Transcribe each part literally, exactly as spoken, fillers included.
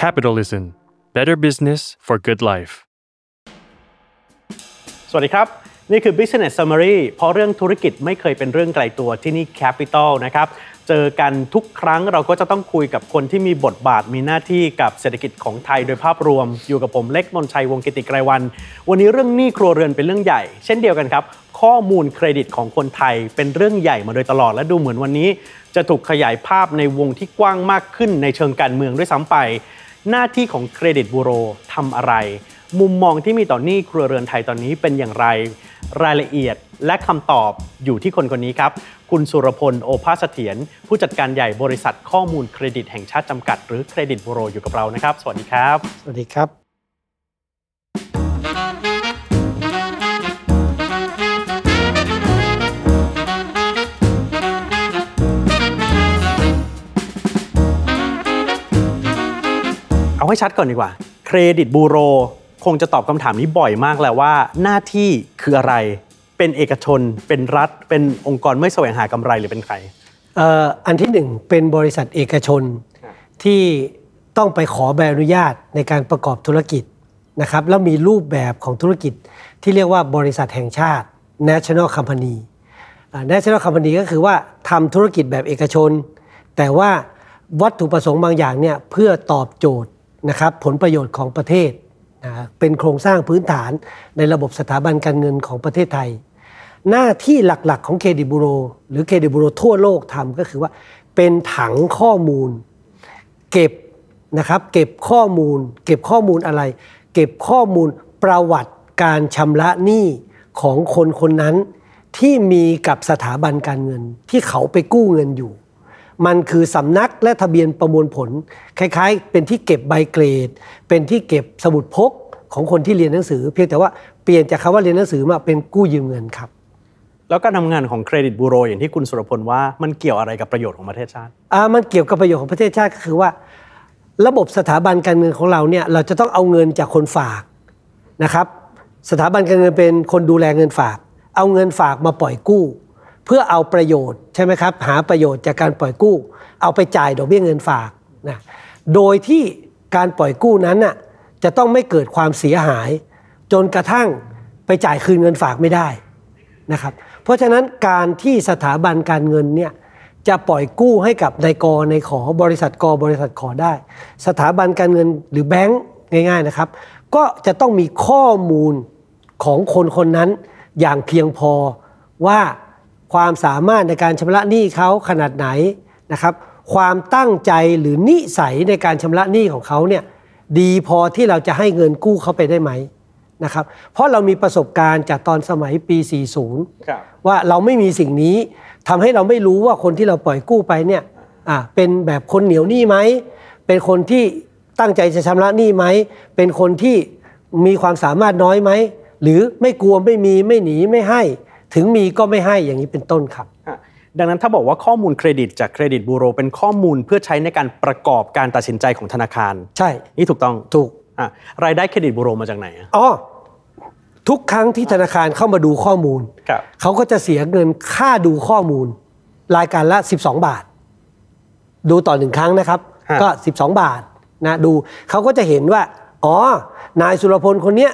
Capitalism: Better Business for Good Life สวัสดีครับนี่คือ Business Summary เพราะเรื่องธุรกิจไม่เคยเป็นเรื่องไกลตัวที่นี่ Capital นะครับเจอกันทุกครั้งเราก็จะต้องคุยกับคนที่มีบทบาทมีหน้าที่กับเศรษฐกิจของไทยโดยภาพรวมอยู่กับผมเล็กนนท์ชัยวงศ์กิติไกรวันวันนี้เรื่องหนี้ครัวเรือนเป็นเรื่องใหญ่เช่นเดียวกันครับข้อมูลเครดิตของคนไทยเป็นเรื่องใหญ่มาโดยตลอดและดูเหมือนวันนี้จะถูกขยายภาพในวงที่กว้างมากขึ้นในเชิงการเมืองด้วยซ้ำไปหน้าที่ของเครดิตบูโรทำอะไรมุมมองที่มีต่อหนี้ครัวเรือนไทยตอนนี้เป็นอย่างไรรายละเอียดและคำตอบอยู่ที่คนคนนี้ครับคุณสุรพลโอภาสเสถียรผู้จัดการใหญ่บริษัทข้อมูลเครดิตแห่งชาติจำกัดหรือเครดิตบูโรอยู่กับเรานะครับสวัสดีครับสวัสดีครับเอาให้ชัดก่อนดีกว่าเครดิตบูโรคงจะตอบคำถามนี้บ่อยมากแล้วว่าหน้าที่คืออะไรเป็นเอกชนเป็นรัฐเป็นองค์กรไม่แสวงหากำไรหรือเป็นใครเอ่ออันที่หนึ่งเป็นบริษัทเอกชนที่ต้องไปขอใบอนุญาตในการประกอบธุรกิจนะครับแล้วมีรูปแบบของธุรกิจที่เรียกว่าบริษัทแห่งชาติ national company national company ก็คือว่าทำธุรกิจแบบเอกชนแต่ว่าวัตถุประสงค์บางอย่างเนี่ยเพื่อตอบโจทย์นะครับผลประโยชน์ของประเทศเป็นโครงสร้างพื้นฐานในระบบสถาบันการเงินของประเทศไทยหน้าที่หลักๆของเครดิตบูโรหรือเครดิตบูโรทั่วโลกทำก็คือว่าเป็นถังข้อมูลเก็บนะครับเก็บข้อมูลเก็บข้อมูลอะไรเก็บข้อมูลประวัติการชำระหนี้ของคนคนนั้นที่มีกับสถาบันการเงินที่เขาไปกู้เงินอยู่มันคือสำนักและทะเบียนประมวลผลคล้ายๆเป็นที่เก็บใบเกรดเป็นที่เก็บสมุดพกของคนที่เรียนหนังสือเพียงแต่ว่าเปลี่ยนจากคำว่าเรียนหนังสือมาเป็นกู้ยืมเงินครับแล้วการทำงานของเครดิตบูโรอย่างที่คุณสุรพลว่ามันเกี่ยวอะไรกับประโยชน์ของประเทศชาติอ่ามันเกี่ยวกับประโยชน์ของประเทศชาติก็คือว่าระบบสถาบันการเงินของเราเนี่ยเราจะต้องเอาเงินจากคนฝากนะครับสถาบันการเงินเป็นคนดูแลเงินฝากเอาเงินฝากมาปล่อยกู้เพื่อเอาประโยชน์ใช่ไหมครับหาประโยชน์จากการปล่อยกู้เอาไปจ่ายดอกเบี้ยเงินฝากนะโดยที่การปล่อยกู้นั้นน่ะจะต้องไม่เกิดความเสียหายจนกระทั่งไปจ่ายคืนเงินฝากไม่ได้นะครับเพราะฉะนั้นการที่สถาบันการเงินเนี่ยจะปล่อยกู้ให้กับนายกนายขบริษัทกบริษัทขได้สถาบันการเงินหรือแบงก์ง่ายๆนะครับก็จะต้องมีข้อมูลของคนคนนั้นอย่างเพียงพอว่าความสามารถในการชำระหนี้เขาขนาดไหนนะครับความตั้งใจหรือนิสัยในการชำระหนี้ของเขาเนี่ยดีพอที่เราจะให้เงินกู้เขาไปได้ไหมนะครับเพราะเรามีประสบการณ์จากตอนสมัยปีสี่สิบว่าเราไม่มีสิ่งนี้ทำให้เราไม่รู้ว่าคนที่เราปล่อยกู้ไปเนี่ยอ่ะเป็นแบบคนเหนียวหนี้ไหมเป็นคนที่ตั้งใจจะชำระหนี้ไหมเป็นคนที่มีความสามารถน้อยไหมหรือไม่กลัวไม่มีไม่หนีไม่ให้ถึงมีก็ไม่ให้อย่างนี้เป็นต้นครับดังนั้นถ้าบอกว่าข้อมูลเครดิตจากเครดิตบูโรเป็นข้อมูลเพื่อใช้ในการประกอบการตัดสินใจของธนาคารใช่นี่ถูกต้องถูกอ่ะรายได้เครดิตบูโรมาจากไหนอ๋อทุกครั้งที่ธนาคารเข้ามาดูข้อมูลเขาก็จะเสียเงินค่าดูข้อมูลรายการละสิบสองบาทดูต่อหนึ่งครั้งนะครับก็สิบสองบาทนะดูเขาก็จะเห็นว่าอ๋อนายสุรพลคนเนี้ย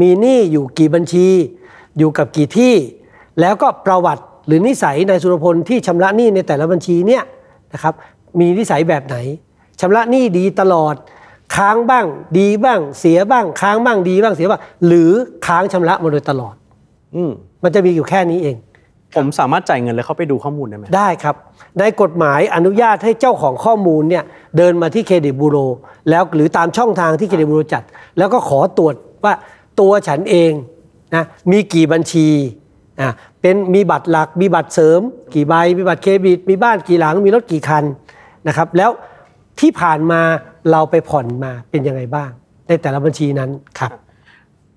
มีหนี้อยู่กี่บัญชีอยู่กับกี่ที่แล้วก็ประวัติหรือนิสัยนายสุรพลที่ชำระหนี้ในแต่ละบัญชีเนี่ยนะครับมีนิสัยแบบไหนชำระหนี้ดีตลอดค้างบ้างดีบ้างเสียบ้างค้างบ้างดีบ้างเสียบ้างหรือค้างชำระมาโดยตลอดอืมมันจะมีอยู่แค่นี้เองผมสามารถจ่ายเงินแล้วเข้าไปดูข้อมูลได้ไหมได้ครับในกฎหมายอนุญาตให้เจ้าของข้อมูลเนี่ยเดินมาที่เครดิตบูโรแล้วหรือตามช่องทางที่เครดิตบูโรจัดแล้วก็ขอตรวจว่าตัวฉันเองนะมีกี่บัญชีอ่ะเป็นมีบัตรหลักมีบัตรเสริมกี่ใบมีบัตรเครดิตมีบ้านกี่หลังมีรถกี่คันนะครับแล้วที่ผ่านมาเราไปผ่อนมาเป็นยังไงบ้างในแต่ละบัญชีนั้นครับ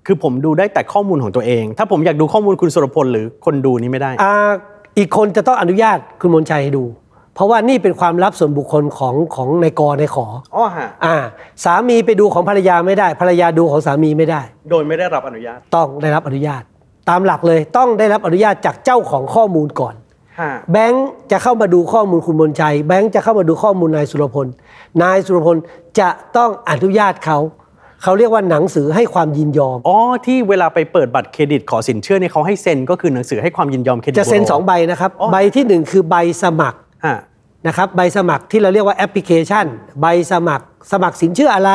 คือผมดูได้แต่ข้อมูลของตัวเองถ้าผมอยากดูข้อมูลคุณสุรพลหรือคนดูนี้ไม่ได้อ่าอีกคนจะต้องอนุญาตคุณมนชัยให้ดูเพราะว่านี่เป็นความลับส่วนบุคคลของของนายกนายขออ๋อฮะอ่าสามีไปดูของภรรยาไม่ได้ภรรยาดูของสามีไม่ได้โดยไม่ได้รับอนุญาตต้องได้รับอนุญาตตามหลักเลยต้องได้รับอนุญาตจากเจ้าของข้อมูลก่อน แบงค์จะเข้ามาดูข้อมูลคุณมนชัยแบงค์จะเข้ามาดูข้อมูลนายสุรพลนายสุรพลจะต้องอนุญาตเขาเขาเรียกว่าหนังสือให้ความยินยอมอ๋อที่เวลาไปเปิดบัตรเครดิตขอสินเชื่อเนี่ยเขาให้เซ็นก็คือหนังสือให้ความยินยอมเครดิตจะเซ็นสองใบนะครับใบที่หนึ่งคือใบสมัครนะครับใบสมัครที่เราเรียกว่าแอปพลิเคชันใบสมัครสมัครสินเชื่ออะไร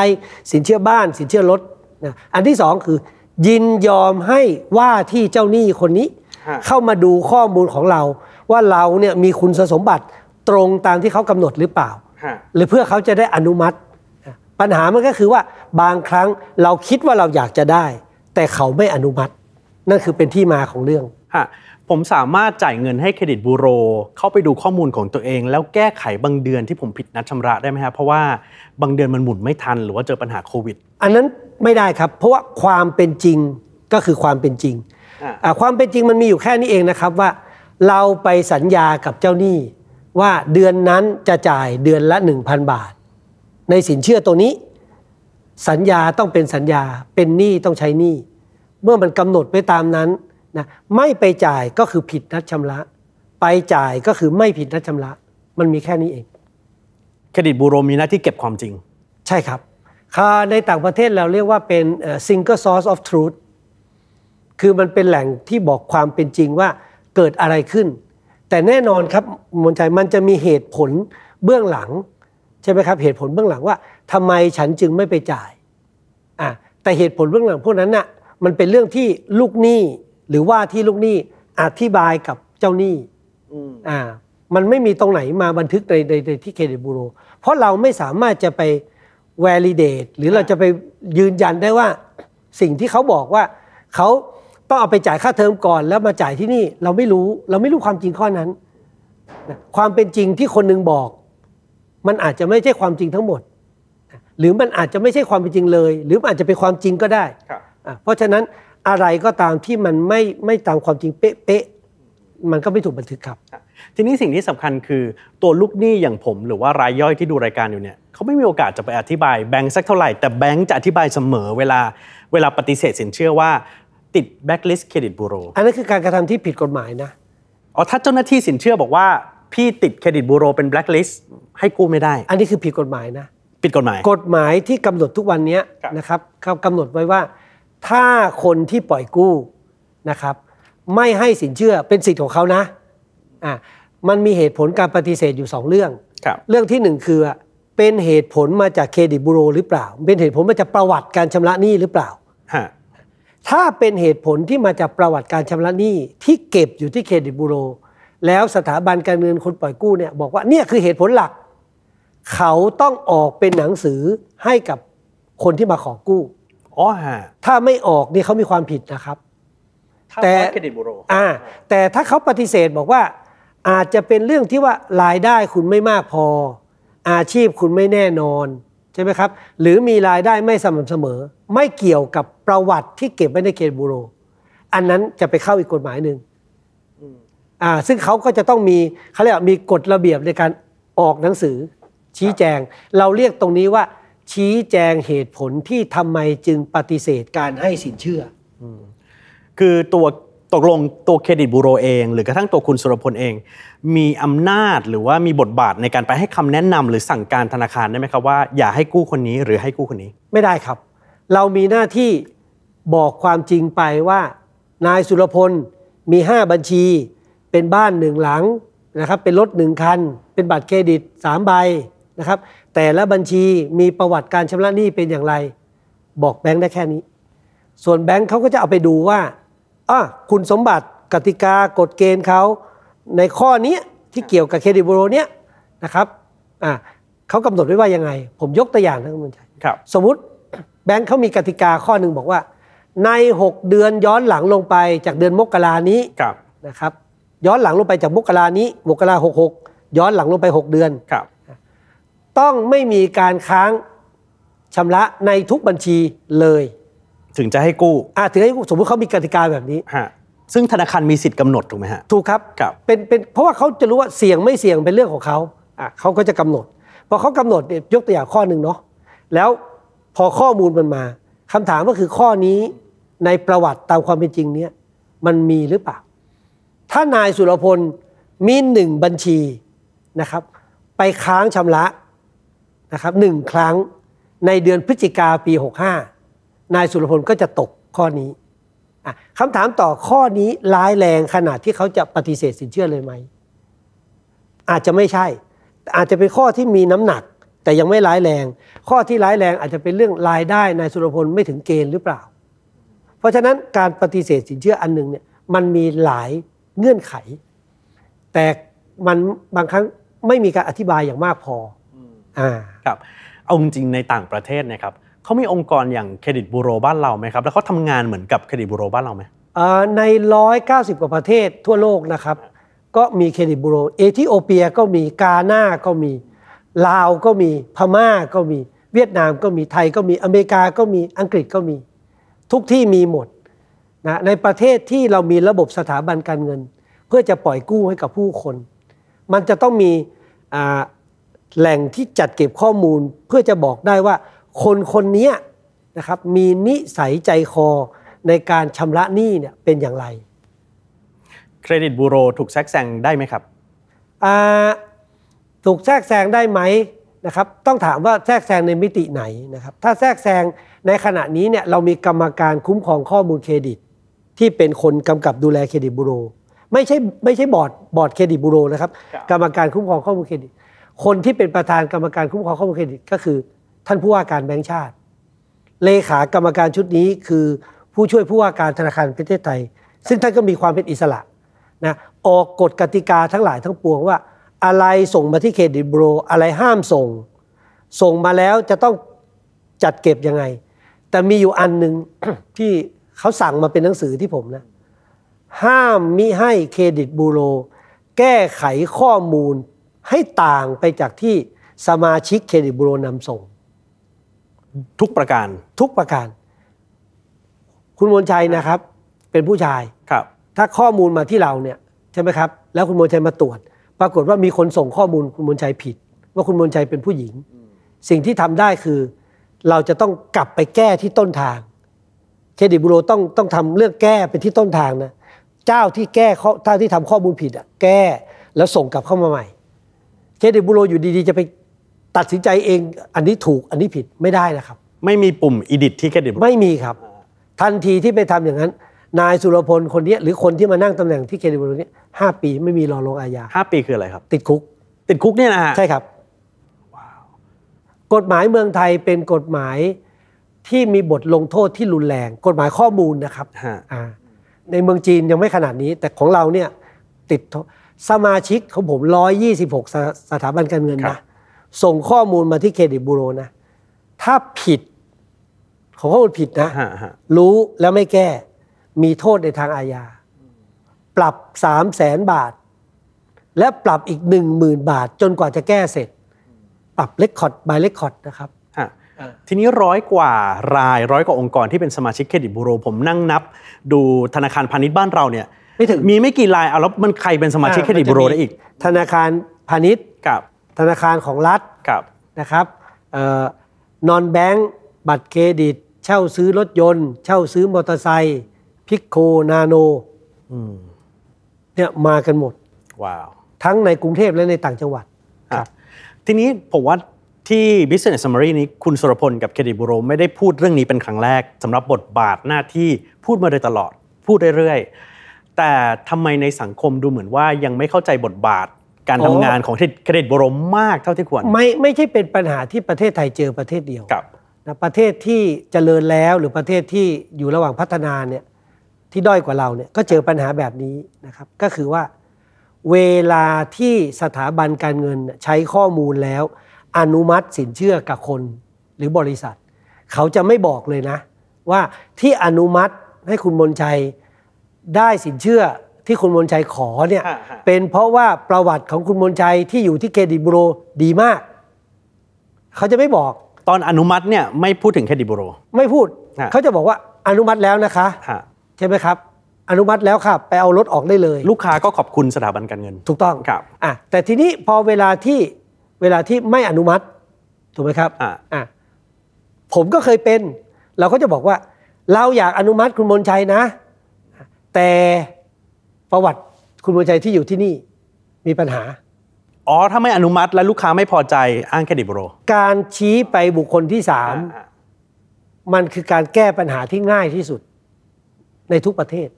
สินเชื่อบ้านสินเชื่อรถนะอันที่สองคือยินยอมให้ว่าที่เจ้าหนี้คนนี้เข้ามาดูข้อมูลของเราว่าเราเนี่ยมีคุณสมบัติตรงตามที่เขากำหนดหรือเปล่าหรือเพื่อเขาจะได้อนุมัติปัญหามันก็คือว่าบางครั้งเราคิดว่าเราอยากจะได้แต่เขาไม่อนุมัตินั่นคือเป็นที่มาของเรื่องผมสามารถจ่ายเงินให้เครดิตบูโรเข้าไปดูข้อมูลของตัวเองแล้วแก้ไขบางเดือนที่ผมผิดนัดชำระได้ไหมครับเพราะว่าบางเดือนมันหมุนไม่ทันหรือว่าเจอปัญหาโควิดอันนั้นไม่ได้ครับเพราะว่าความเป็นจริงก็คือความเป็นจริงความเป็นจริงมันมีอยู่แค่นี้เองนะครับว่าเราไปสัญญากับเจ้าหนี้ว่าเดือนนั้นจะจ่ายเดือนละ หนึ่งพัน บาทในสินเชื่อตัวนี้สัญญาต้องเป็นสัญญาเป็นหนี้ต้องใช้หนี้เมื่อมันกำหนดไปตามนั้นนะไม่ไปจ่ายก็คือผิดนัดชำระไปจ่ายก็คือไม่ผิดนัดชำระมันมีแค่นี้เองเครดิตบูโรมีหน้าที่เก็บความจริงใช่ครับในต่างประเทศเราเรียกว่าเป็น single source of truth คือมันเป็นแหล่งที่บอกความเป็นจริงว่าเกิดอะไรขึ้นแต่แน่นอนครับมนชัยมันจะมีเหตุผลเบื้องหลังใช่ไหมครับเหตุผลเบื้องหลังว่าทำไมฉันจึงไม่ไปจ่ายอ่ะแต่เหตุผลเบื้องหลังพวกนั้นน่ะมันเป็นเรื่องที่ลูกหนี้หรือว่าที่ลูกหนี้อธิบายกับเจ้าหนี้อ่ามันไม่มีตรงไหนมาบันทึกในในในที่เครดิตบูโรเพราะเราไม่สามารถจะไป validate หรือเราจะไปยืนยันได้ว่าสิ่งที่เขาบอกว่าเขาต้องเอาไปจ่ายค่าเทอมก่อนแล้วมาจ่ายที่นี่เราไม่รู้เราไม่รู้ความจริงข้อนั้นความเป็นจริงที่คนนึงบอกมันอาจจะไม่ใช่ความจริงทั้งหมดหรือมันอาจจะไม่ใช่ความเป็นจริงเลยหรือมันอาจจะเป็นความจริงก็ได้เพราะฉะนั้นอะไรก็ตามที่มันไม่ไม่ตามความจริงเป๊ะๆมันก็ไม่ถูกบันทึกครับทีนี้สิ่งที่สำคัญคือตัวลูกหนี้อย่างผมหรือว่ารายย่อยที่ดูรายการอยู่เนี่ยเขาไม่มีโอกาสจะไปอธิบายแบงค์สักเท่าไหร่แต่แบงค์จะอธิบายเสมอเวลาเวลาปฏิเสธสินเชื่อว่าติดแบล็คลิสต์เครดิตบูโรอันนั้นคือการกระทำที่ผิดกฎหมายนะอ๋อถ้าเจ้าหน้าที่สินเชื่อบอกว่าพี่ติดเครดิตบูโรเป็นแบล็คลิสต์ให้กู้ไม่ได้อันนี้คือผิดกฎหมายนะผิดกฎหมายกฎหมายที่กำหนดทุกวันนี้นะครับเขากำหนดไว้ว่าถ้าคนที่ปล่อยกู้นะครับไม่ให้สินเชื่อเป็นสิทธิ์ของเขานะอ่ะมันมีเหตุผลการปฏิเสธอยู่สองเรื่องเรื่องที่หนึ่งคือเป็นเหตุผลมาจากเครดิตบูโรหรือเปล่าเป็นเหตุผลมาจากประวัติการชำระหนี้หรือเปล่าถ้าเป็นเหตุผลที่มาจากประวัติการชำระหนี้ที่เก็บอยู่ที่เครดิตบูโรแล้วสถาบันการเงินคนปล่อยกู้เนี่ยบอกว่าเนี่ยคือเหตุผลหลักเขาต้องออกเป็นหนังสือให้กับคนที่มาขอกู้อ๋อฮะถ้าไม่ออกนี่เขามีความผิดนะครับแต่เครดิตบูโรอ่าแต่ถ้าเขาปฏิเสธบอกว่าอาจจะเป็นเรื่องที่ว่ารายได้คุณไม่มากพออาชีพคุณไม่แน่นอนใช่ไหมครับหรือมีรายได้ไม่สม่ำเสมอไม่เกี่ยวกับประวัติที่เก็บไว้ในเครดิตบูโรอันนั้นจะไปเข้าอีกกฎหมายนึงอ่าซึ่งเขาก็จะต้องมีเขาเรียกมีกฎระเบียบในการออกหนังสือชี้แจงเราเรียกตรงนี้ว่าชี้แจงเหตุผลที่ทำไมจึงปฏิเสธการให้สินเชื่อคือตัวตกลงตัวเครดิตบูโรเองหรือกระทั่งตัวคุณสุรพลเองมีอำนาจหรือว่ามีบทบาทในการไปให้คำแนะนำหรือสั่งการธนาคารได้ไหมครับว่าอย่าให้กู้คนนี้หรือให้กู้คนนี้ไม่ได้ครับเรามีหน้าที่บอกความจริงไปว่านายสุรพลมีห้าบัญชีเป็นบ้านหนึ่งหลังนะครับเป็นรถหนึ่งคันเป็นบัตรเครดิตสามใบนะครับแต่ละบัญชีมีประวัติการชำระหนี้เป็นอย่างไรบอกแบงค์ได้แค่นี้ส่วนแบงค์เขาก็จะเอาไปดูว่าอ่ะคุณสมบัติกติกากฎเกณฑ์เขาในข้อนี้ที่เกี่ยวกับเครดิตบูโรเนี้ยนะครับอ่ะเขากำหนดไว้ว่ายังไงผมยกตัวอย่างนะคุณบุญชัยครับสมมุติแบงค์เขามีกติกาข้อหนึ่งบอกว่าในหกเดือนย้อนหลังลงไปจากเดือนมกรานี้นะครับย้อนหลังลงไปจากมกรานี้มกราหกหกย้อนหลังลงไปหกเดือนต้องไม่มีการค้างชำระในทุกบัญชีเลยถึงจะให้กู้อ่าถึงให้กู้สมมุติเขามีกติกาแบบนี้ฮะซึ่งธนาคารมีสิทธิ์กำหนดถูกไหมฮะถูกครับเป็นเป็นเพราะว่าเขาจะรู้ว่าเสี่ยงไม่เสี่ยงเป็นเรื่องของเขาอ่ะเขาก็จะกำหนดพอเขากำหนดยกตัวอย่างข้อหนึ่งเนาะแล้วพอข้อมูลมันมาคำถามก็คือข้อนี้ในประวัติตามความเป็นจริงเนี่ยมันมีหรือเปล่าถ้านายสุรพล มีหนึ่งบัญชีนะครับไปค้างชำระนะครับหนึ่งครั้งในเดือนพฤศจิกาปีหกสิบห้านายสุรพลก็จะตกข้อนี้อ่ะคำถามต่อข้อนี้ร้ายแรงขนาดที่เขาจะปฏิเสธสินเชื่อเลยไหมอาจจะไม่ใช่อาจจะเป็นข้อที่มีน้ำหนักแต่ยังไม่ร้ายแรงข้อที่ร้ายแรงอาจจะเป็นเรื่องรายได้นายสุรพลไม่ถึงเกณฑ์หรือเปล่าเพราะฉะนั้นการปฏิเสธสินเชื่ออันนึงเนี่ยมันมีหลายเงื่อนไขแต่มันบางครั้งไม่มีการอธิบายอย่างมากพออ่าครับเอาจริงๆในต่างประเทศนะครับเขามีองค์กรอย่างเครดิตบูโรบ้านเราไหมครับแล้วเขาทำงานเหมือนกับเครดิตบูโรบ้านเราไหมเอ่อในหนึ่งร้อยเก้าสิบกว่าประเทศทั่วโลกนะครับก็มีเครดิตบูโรเอธิโอเปียก็มีกาน่าก็มีลาวก็มีพม่าก็มีเวียดนามก็มีไทยก็มีอเมริกาก็มีอังกฤษก็มีทุกที่มีหมดนะในประเทศที่เรามีระบบสถาบันการเงินเพื่อจะปล่อยกู้ให้กับผู้คนมันจะต้องมีแหล่งที่จัดเก็บข้อมูลเพื่อจะบอกได้ว่าคนคนนี้นะครับมีนิสัยใจคอในการชำระหนี้เนี่ยเป็นอย่างไรเครดิตบูโรถูกแทรกแซงได้ไหมครับถูกแทรกแซงได้ไหมนะครับต้องถามว่าแทรกแซงในมิติไหนนะครับถ้าแทรกแซงในขณะนี้เนี่ยเรามีกรรมการคุ้มครองข้อมูลเครดิตที่เป็นคนกำกับดูแลเครดิตบูโรไม่ใช่ไม่ใช่บอร์ดบอร์ดเครดิตบูโรนะครับกรรมการคุ้มครองข้อมูลเครดิตคนที่เป็นประธานกรรมการคุ้มครองข้อมูลเครดิตก็คือท่านผู้ว่าการแบงก์ชาติเลขากรรมการชุดนี้คือผู้ช่วยผู้ว่าการธนาคารแห่งประเทศไทยซึ่งท่านก็มีความเป็นอิสระนะออกกฎกติกาทั้งหลายทั้งปวงว่าอะไรส่งมาที่เครดิตบูโรอะไรห้ามส่งส่งมาแล้วจะต้องจัดเก็บยังไงแต่มีอยู่อันนึง ที่เขาสั่งมาเป็นหนังสือที่ผมนะห้ามมิให้เครดิตบูโรแก้ไขข้อมูลให้ต่างไปจากที่สมาชิกเครดิตบูโรนำส่งทุกประการทุกประการคุณมนชัยนะครับเป็นผู้ชายครับถ้าข้อมูลมาที่เราเนี่ยใช่ไหมครับแล้วคุณมนชัยมาตรวจปรากฏว่ามีคนส่งข้อมูลคุณมนชัยผิดว่าคุณมนชัยเป็นผู้หญิงสิ่งที่ทำได้คือเราจะต้องกลับไปแก้ที่ต้นทางเครดิตบูโรต้องต้องทำเรื่องแก้ไปที่ต้นทางนะเจ้าที่แก้เจ้าที่ทำข้อมูลผิดอ่ะแก้แล้วส่งกลับเข้ามาใหม่เครดิตบูโรอยู่ดีๆจะไปตัดสินใจเองอันนี้ถูกอันนี้ผิดไม่ได้นะครับไม่มีปุ่ม edit ที่เครดิตไม่มีครับทันทีที่ไปทำอย่างนั้นนายสุรพลคนนี้หรือคนที่มานั่งตำแหน่งที่เครดิตบูโรนี้ห้าปีไม่มีรอลงอาญาห้าปีคืออะไรครับติดคุกติดคุกเนี่ยนะฮะใช่ครับว้าวกฎหมายเมืองไทยเป็นกฎหมายที่มีบทลงโทษที่รุนแรงกฎหมายข้อมูลนะครับอ่าในเมืองจีนยังไม่ขนาดนี้แต่ของเราเนี่ยติดสมาชิกของผมหนึ่งร้อยยี่สิบหก ส, สถาบันการเงินนะส่งข้อมูลมาที่เครดิตบูโรนะถ้าผิดของข้อมูลผิดนะรู้แล้วไม่แก้มีโทษในทางอาญาปรับ สามแสน บาทและปรับอีก หนึ่งหมื่น บาทจนกว่าจะแก้เสร็จปรับเรคคอร์ด by เรคคอร์ดนะครับทีนี้ร้อยกว่ารายร้อยกว่าองค์กรที่เป็นสมาชิกเครดิตบูโรผมนั่งนับดูธนาคารพาณิชย์บ้านเราเนี่ยไม่ถึงมีไม่กี่รายเอาแล้วมันใครเป็นสมาชิกเครดิตบูโรได้อีกธนาคารพาณิชย์กับธนาคารของรัฐนะครับเอ่อนอนแบงก์บัตรเครดิตเช่าซื้อรถยนต์เช่าซื้อมอเตอร์ไซค์พิกโคนาโนเนี่ยมากันหมดว้าวทั้งในกรุงเทพและในต่างจังหวัดครับทีนี้ผมว่าที่ Business Summary นี้คุณสุรพลกับเครดิตบูโรไม่ได้พูดเรื่องนี้เป็นครั้งแรกสำหรับบทบาทหน้าที่พูดมาโดยตลอดพูดเรื่อยๆแต่ทำไมในสังคมดูเหมือนว่ายังไม่เข้าใจบทบาทการทำงานของเครดิตบูโรมากเท่าที่ควรไม่ไม่ใช่เป็นปัญหาที่ประเทศไทยเจอประเทศเดียวนะประเทศที่เจริญแล้วหรือประเทศที่อยู่ระหว่างพัฒนาเนี่ยที่ด้อยกว่าเราเนี่ยก็เจอปัญหาแบบนี้นะครับก็คือว่าเวลาที่สถาบันการเงินใช้ข้อมูลแล้วอนุมัติสินเชื่อกับคนหรือบริษัทเขาจะไม่บอกเลยนะว่าที่อนุมัติให้คุณมนชัยได้สินเชื่อที่คุณมนชัยขอเนี่ยเป็นเพราะว่าประวัติของคุณมนชัยที่อยู่ที่เครดิตบูโรดีมากเขาจะไม่บอกตอนอนุมัติเนี่ยไม่พูดถึงเครดิตบูโรไม่พูดเขาจะบอกว่าอนุมัติแล้วนะคะใช่ไหมครับอนุมัติแล้วค่ะไปเอารถออกได้เลยลูกค้าก็ขอบคุณสถาบันการเงินถูกต้องครับอ่ะแต่ทีนี้พอเวลาที่เวลาที่ไม่อนุมัติถูกไหมครับอ่ะอ่ะผมก็เคยเป็นเราก็จะบอกว่าเราอยากอนุมัติคุณมนชัยนะแต่ประวัติคุณมนชัยที่อยู่ที่นี่ มีปัญหาอ๋อถ้าไม่อนุมัติและลูกค้าไม่พอใจอ้างเครดิตบูโรการชี้ไปบุคคลที่สามมันคือการแก้ปัญหาที่ง่ายที่สุดในทุกประเทศ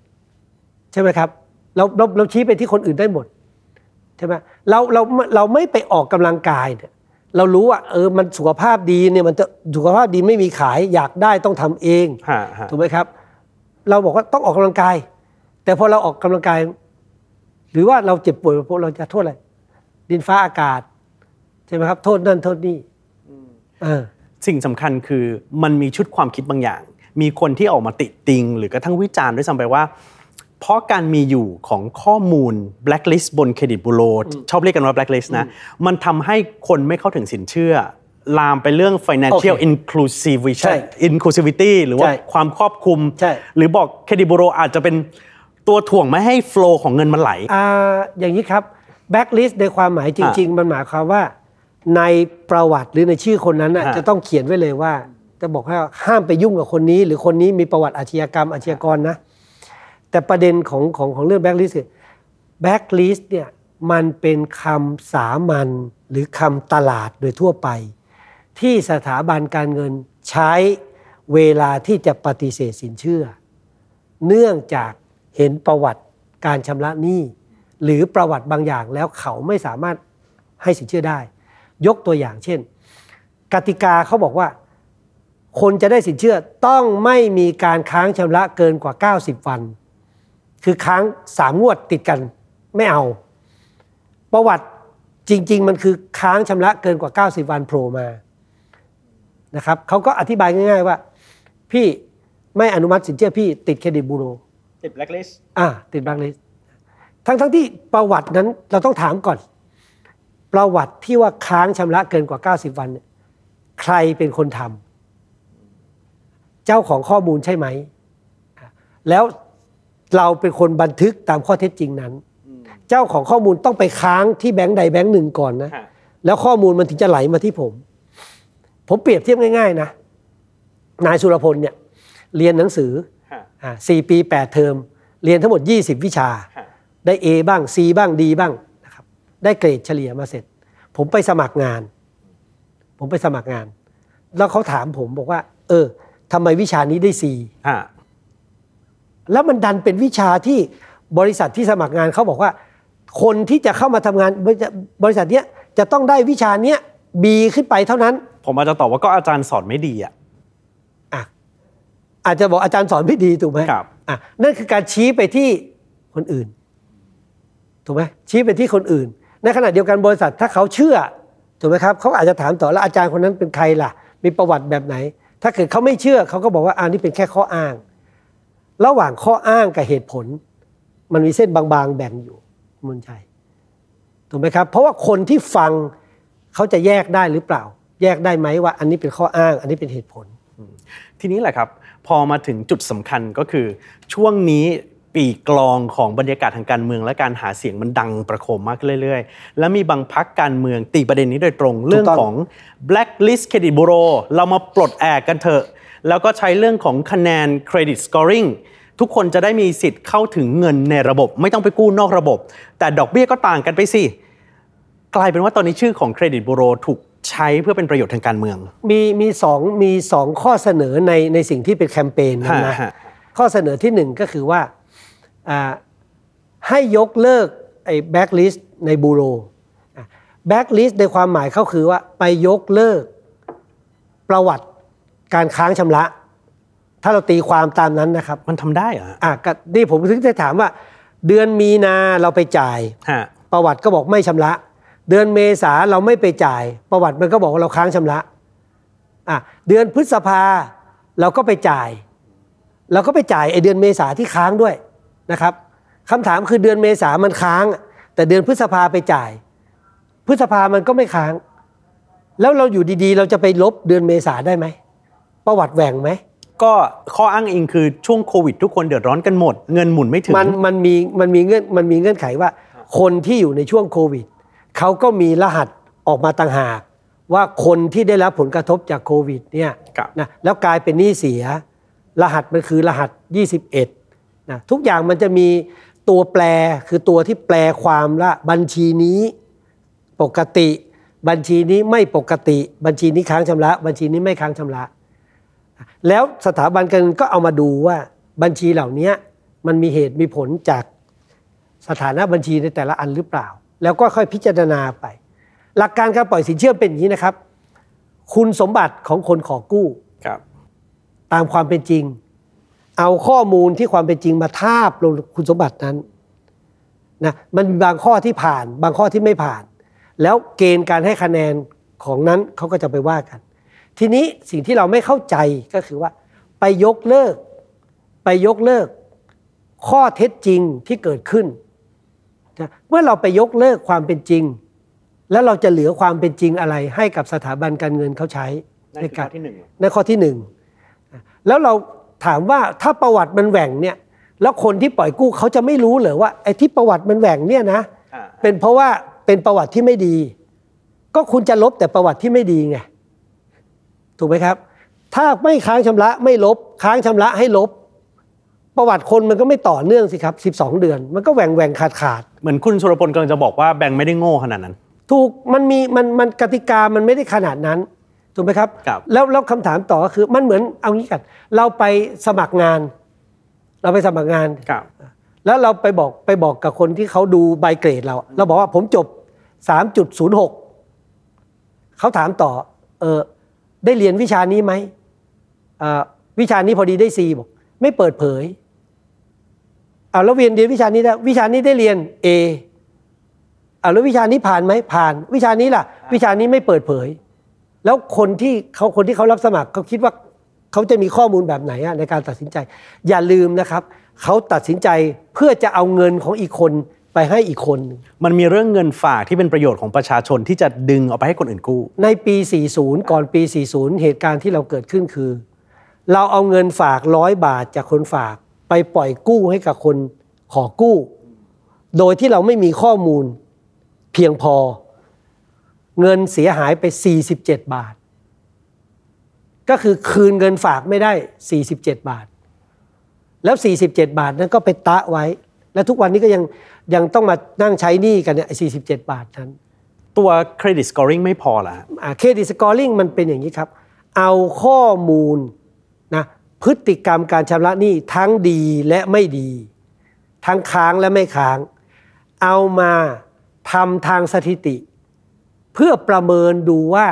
ใช่ไหมครับเราเราเราชี้ไปที่คนอื่นได้หมดใช่ไหมเราเราเราไม่ไปออกกำลังกายเนี่ยเรารู้ว่าเออมันสุขภาพดีเนี่ยมันจะสุขภาพดีไม่มีขายอยากได้ต้องทำเองถูกไหมครับเราบอกว่าต้องออกกำลังกายแต่พอเราออกกำลังกายหรือว่าเราเจ็บป่วยพวกเราจะโทษอะไรดินฟ้าอากาศใช่ไหมครับโทษนั่นโทษนี่สิ่งสำคัญคือมันมีชุดความคิดบางอย่างมีคนที่ออกมาติติงหรือกระทั่งวิจารณ์ด้วยซ้ำไปว่าเพราะการมีอยู่ของข้อมูล blacklist บนเครดิตบูโรชอบเรียกกันว่า blacklist นะมันทำให้คนไม่เข้าถึงสินเชื่อลามไปเรื่อง financial okay. inclusivity inclusivity หรือว่าความครอบคลุมหรือบอกเครดิตบูโรอาจจะเป็นตัวถ่วงไม่ให้ flow ของเงินมันไหล อ, อย่างนี้ครับ blacklist ในความหมายจริงๆมันหมายความว่าในประวัติหรือในชื่อคนนั้นจะต้องเขียนไว้เลยว่าจะบอกว่าห้ามไปยุ่งกับคนนี้หรือคนนี้มีประวัติอาชญากรรมอาชญากรนะแต่ประเด็นของของของเรื่อง blacklist คือ blacklist เนี่ยมันเป็นคำสามัญหรือคำตลาดโดยทั่วไปที่สถาบันการเงินใช้เวลาที่จะปฏิเสธสินเชื่อเนื่องจากเห็นประวัติการชำระหนี้หรือประวัติบางอย่างแล้วเขาไม่สามารถให้สินเชื่อได้ยกตัวอย่างเช่นกติกาเขาบอกว่าคนจะได้สินเชื่อต้องไม่มีการค้างชำระเกินกว่าเก้าสิบวันคือค้างสามงวดติดกันไม่เอาประวัติจริงๆมันคือค้างชำระเกินกว่าเก้าสิบวันโผล่มานะครับเขาก็อธิบายง่ายๆว่าพี่ไม่อนุมัติสินเชื่อพี่ติดเครดิตบูโรติดแบล็คลิสต์อ่าติดแบล็คลิสต์ทั้งๆที่ประวัตินั้นเราต้องถามก่อนประวัติที่ว่าค้างชำระเกินกว่าเก้าสิบวันเนี่ยใครเป็นคนทำเจ้าของข้อมูลใช่ไหมแล้วเราเป็นคนบันทึกตามข้อเท็จจริงนั้นเจ้าของข้อมูลต้องไปค้างที่แบงค์ใดแบงค์หนึ่งก่อนนะแล้วข้อมูลมันถึงจะไหลมาที่ผมผมเปรียบเทียบง่ายๆนะนายสุรพลเนี่ยเรียนหนังสือสี่ปีแปดเทอมเรียนทั้งหมดยี่สิบวิชาได้ A บ้าง C บ้าง D บ้างนะครับได้เกรดเฉลี่ยมาเสร็จผมไปสมัครงานผมไปสมัครงานแล้วเขาถามผมบอกว่าเออทำไมวิชานี้ได้ C แล้วมันดันเป็นวิชาที่บริษัทที่สมัครงานเขาบอกว่าคนที่จะเข้ามาทำงานบริษัทเนี้ยจะต้องได้วิชาเนี้ย B ขึ้นไปเท่านั้นผมอาจจะตอบว่าก็อาจารย์สอนไม่ดีอ่ะอ่ะอาจจะบอกอาจารย์สอนไม่ดีถูกไหมครับอ่ะนั่นคือการชี้ไปที่คนอื่นถูกไหมชี้ไปที่คนอื่นในขณะเดียวกันบริษัทถ้าเขาเชื่อถูกไหมครับเขาอาจจะถามต่อแล้วอาจารย์คนนั้นเป็นใครล่ะมีประวัติแบบไหนถ้าเกิดเขาไม่เชื่อเขาก็บอกว่าอ่านี่เป็นแค่ข้ออ้างระหว่างข้ออ้างกับเหตุผลมันมีเส้นบางๆแบ่งอยู่มุนชัยถูกไหมครับเพราะว่าคนที่ฟังเขาจะแยกได้หรือเปล่าแยกได้ไหมว่าอันนี้เป็นข้ออ้างอันนี้เป็นเหตุผลทีนี้แหละครับพอมาถึงจุดสำคัญก็คือช่วงนี้ปีกลองของบรรยากาศทางการเมืองและการหาเสียงมันดังประโคมมากเรื่อยๆและมีบางพรรคการเมืองตีประเด็นนี้โดยตรงเรื่องของ blacklist เครดิตบูโรเรามาปลดแอกกันเถอะแล้วก็ใช้เรื่องของคะแนน credit scoring ทุกคนจะได้มีสิทธิ์เข้าถึงเงินในระบบไม่ต้องไปกู้นอกระบบแต่ดอกเบี้ยก็ต่างกันไปสิกลายเป็นว่าตอนนี้ชื่อของเครดิตบูโรถูกใช้เพื่อเป็นประโยชน์ทางการเมืองมีมีสองมีสองข้อเสนอในในสิ่งที่เป็นแคมเปญนะข้อเสนอที่หนึ่งก็คือว่าให้ยกเลิกไอ้แบล็คลิสต์ในบูโรแบล็คลิสต์ในความหมายเขาคือว่าไปยกเลิกประวัติการค้างชำระถ้าเราตีความตามนั้นนะครับมันทำได้เหรออ่ะนี่ผมถึงได้ถามว่าเดือนมีนาเราไปจ่ายประวัติก็บอกไม่ชำระเดือนเมษาเราไม่ไปจ่ายประวัติมันก็บอกว่าเราค้างชำระอ่ะเดือนพฤษภาเราก็ไปจ่ายเราก็ไปจ่ายไอเดือนเมษาที่ค้างด้วยนะครับคำถามคือเดือนเมษามันค้างแต่เดือนพฤษภาไปจ่ายพฤษภามันก็ไม่ค้างแล้วเราอยู่ดีๆเราจะไปลบเดือนเมษาได้ไหมประวัติแหว่งไหมก็ข้ออ้างอิงคือช่วงโควิดทุกคนเดือดร้อนกันหมดเงินหมุนไม่ถึงมันมันมีมันมีเงื่อนมันมีเงื่อนไขว่าคนที่อยู่ในช่วงโควิดเขาก็มีรหัสออกมาต่างหากว่าคนที่ได้รับผลกระทบจากโควิดเนี่ยนะแล้วกลายเป็นหนี้เสียรหัสมันคือรหัสยี่สิบเอ็ดนะทุกอย่างมันจะมี ตัวแปรคือตัวที่แปลความละบัญชีนี้ปกติบัญชีนี้ไม่ปกติบัญชีนี้ค้างชำระบัญชีนี้ไม่ค้างชำระแล้วสถาบันการเงินก็เอามาดูว่าบัญชีเหล่านี้มันมีเหตุมีผลจากสถานะบัญชีในแต่ละอันหรือเปล่าแล้วก็ค่อยพิจารณาไปหลักการการปล่อยสินเชื่อเป็นอย่างนี้นะครับคุณสมบัติของคนขอกู้ตามความเป็นจริงเอาข้อมูลที่ความเป็นจริงมาทาบลงคุณสมบัตินั้นนะมันบางข้อที่ผ่านบางข้อที่ไม่ผ่านแล้วเกณฑ์การให้คะแนนของนั้นเขาก็จะไปว่ากันทีนี้สิ่งที่เราไม่เข้าใจก็คือว่าไปยกเลิกไปยกเลิกข้อเท็จจริงที่เกิดขึ้นนะเมื่อเราไปยกเลิกความเป็นจริงแล้วเราจะเหลือความเป็นจริงอะไรให้กับสถาบันการเงินเขาใช้ในข้อที่หนึ่งในข้อที่หนึ่งแล้วเราถามว่าถ้าประวัติมันแหว่งเนี่ยแล้วคนที่ปล่อยกู้เขาจะไม่รู้เหรอว่าไอ้ที่ประวัติมันแหว่งเนี่ยนะเป็นเพราะว่าเป็นประวัติที่ไม่ดีก็คุณจะลบแต่ประวัติที่ไม่ดีไงถูกไหมครับถ้าไม่ค้างชำระไม่ลบค้างชำระให้ลบประวัติคนมันก็ไม่ต่อเนื่องสิครับสิบสองเดือนมันก็แหว่งแหว่งขาดขาดเหมือนคุณสุรพลกำลังจะบอกว่าแบงค์ไม่ได้โง่ขนาดนั้นถูกมันมีมันมันกติกามันไม่ได้ขนาดนั้นถูกไหมครับแล้วแล้วคำถามต่อก็คือมันเหมือนเอางี้กันเราไปสมัครงานเราไปสมัครงานแล้วเราไปบอกไปบอกกับคนที่เขาดูใบเกรดเราเราบอกว่าผมจบ สามจุดศูนย์หก เขาถามต่อเออได้เรียนวิชานี้ไหมวิชานี้พอดีได้ C บอกไม่เปิดเผยเอาแล้วเรียนเรียนวิชานี้ได้วิชานี้ได้เรียน A เอาแล้ววิชานี้ผ่านไหมผ่านวิชานี้ล่ะวิชานี้ไม่เปิดเผยแล้วคนที่เขาคนที่เขารับสมัครเขาคิดว่าเขาจะมีข้อมูลแบบไหนในการตัดสินใจอย่าลืมนะครับเขาตัดสินใจเพื่อจะเอาเงินของอีกคนไปให้อีกคนมันมีเรื่องเงินฝากที่เป็นประโยชน์ของประชาชนที่จะดึงเอาไปให้คนอื่นกู้ในปีสี่สิบก่อนปีสี่สิบเหตุการณ์ที่เราเกิดขึ้นคือเราเอาเงินฝากหนึ่งร้อยบาทจากคนฝากไปปล่อยกู้ให้กับคนขอกู้โดยที่เราไม่มีข้อมูลเพียงพอเงินเสียหายไปสี่สิบเจ็ดบาทก็คือคืนเงินฝากไม่ได้สี่สิบเจ็ดบาทแล้วสี่สิบเจ็ดบาทนั้นก็ไปตะไว้และทุกวันนี้ก็ยังยังต้องมานั่งใช้หนี้กันเนี่ยสี่สิบเจ็ดบาทนั้นตัวเครดิตสกอริ่งไม่พอล่ะอ่าเครดิตสกอริ่งมันเป็นอย่างนี้ครับเอาข้อมูลนะพฤติกรรมการชำระหนี้ทั้งดีและไม่ดีทั้งค้างและไม่ค้างเอามาทำทางสถิติเพื่อประเมินดูว่า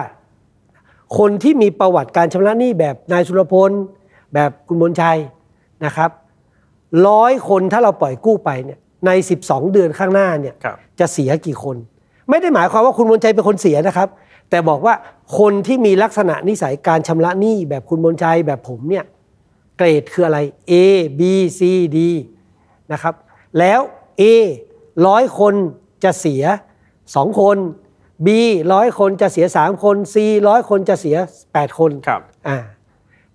คนที่มีประวัติการชำระหนี้แบบนายสุรพลแบบคุณมนชัยนะครับร้อยคนถ้าเราปล่อยกู้ไปเนี่ยในสิบสองเดือนข้างหน้าเนี่ยจะเสียกี่คนไม่ได้หมายความว่าคุณมนชัยเป็นคนเสียนะครับแต่บอกว่าคนที่มีลักษณะนิสัยการชำระหนี้แบบคุณมนชัยแบบผมเนี่ยเกรดคืออะไร A B C D นะครับแล้ว A หนึ่งร้อยคนจะเสียสองคนB หนึ่งร้อยคนจะเสียสามคน C หนึ่งร้อยคนจะเสียแปดคนครับอ่า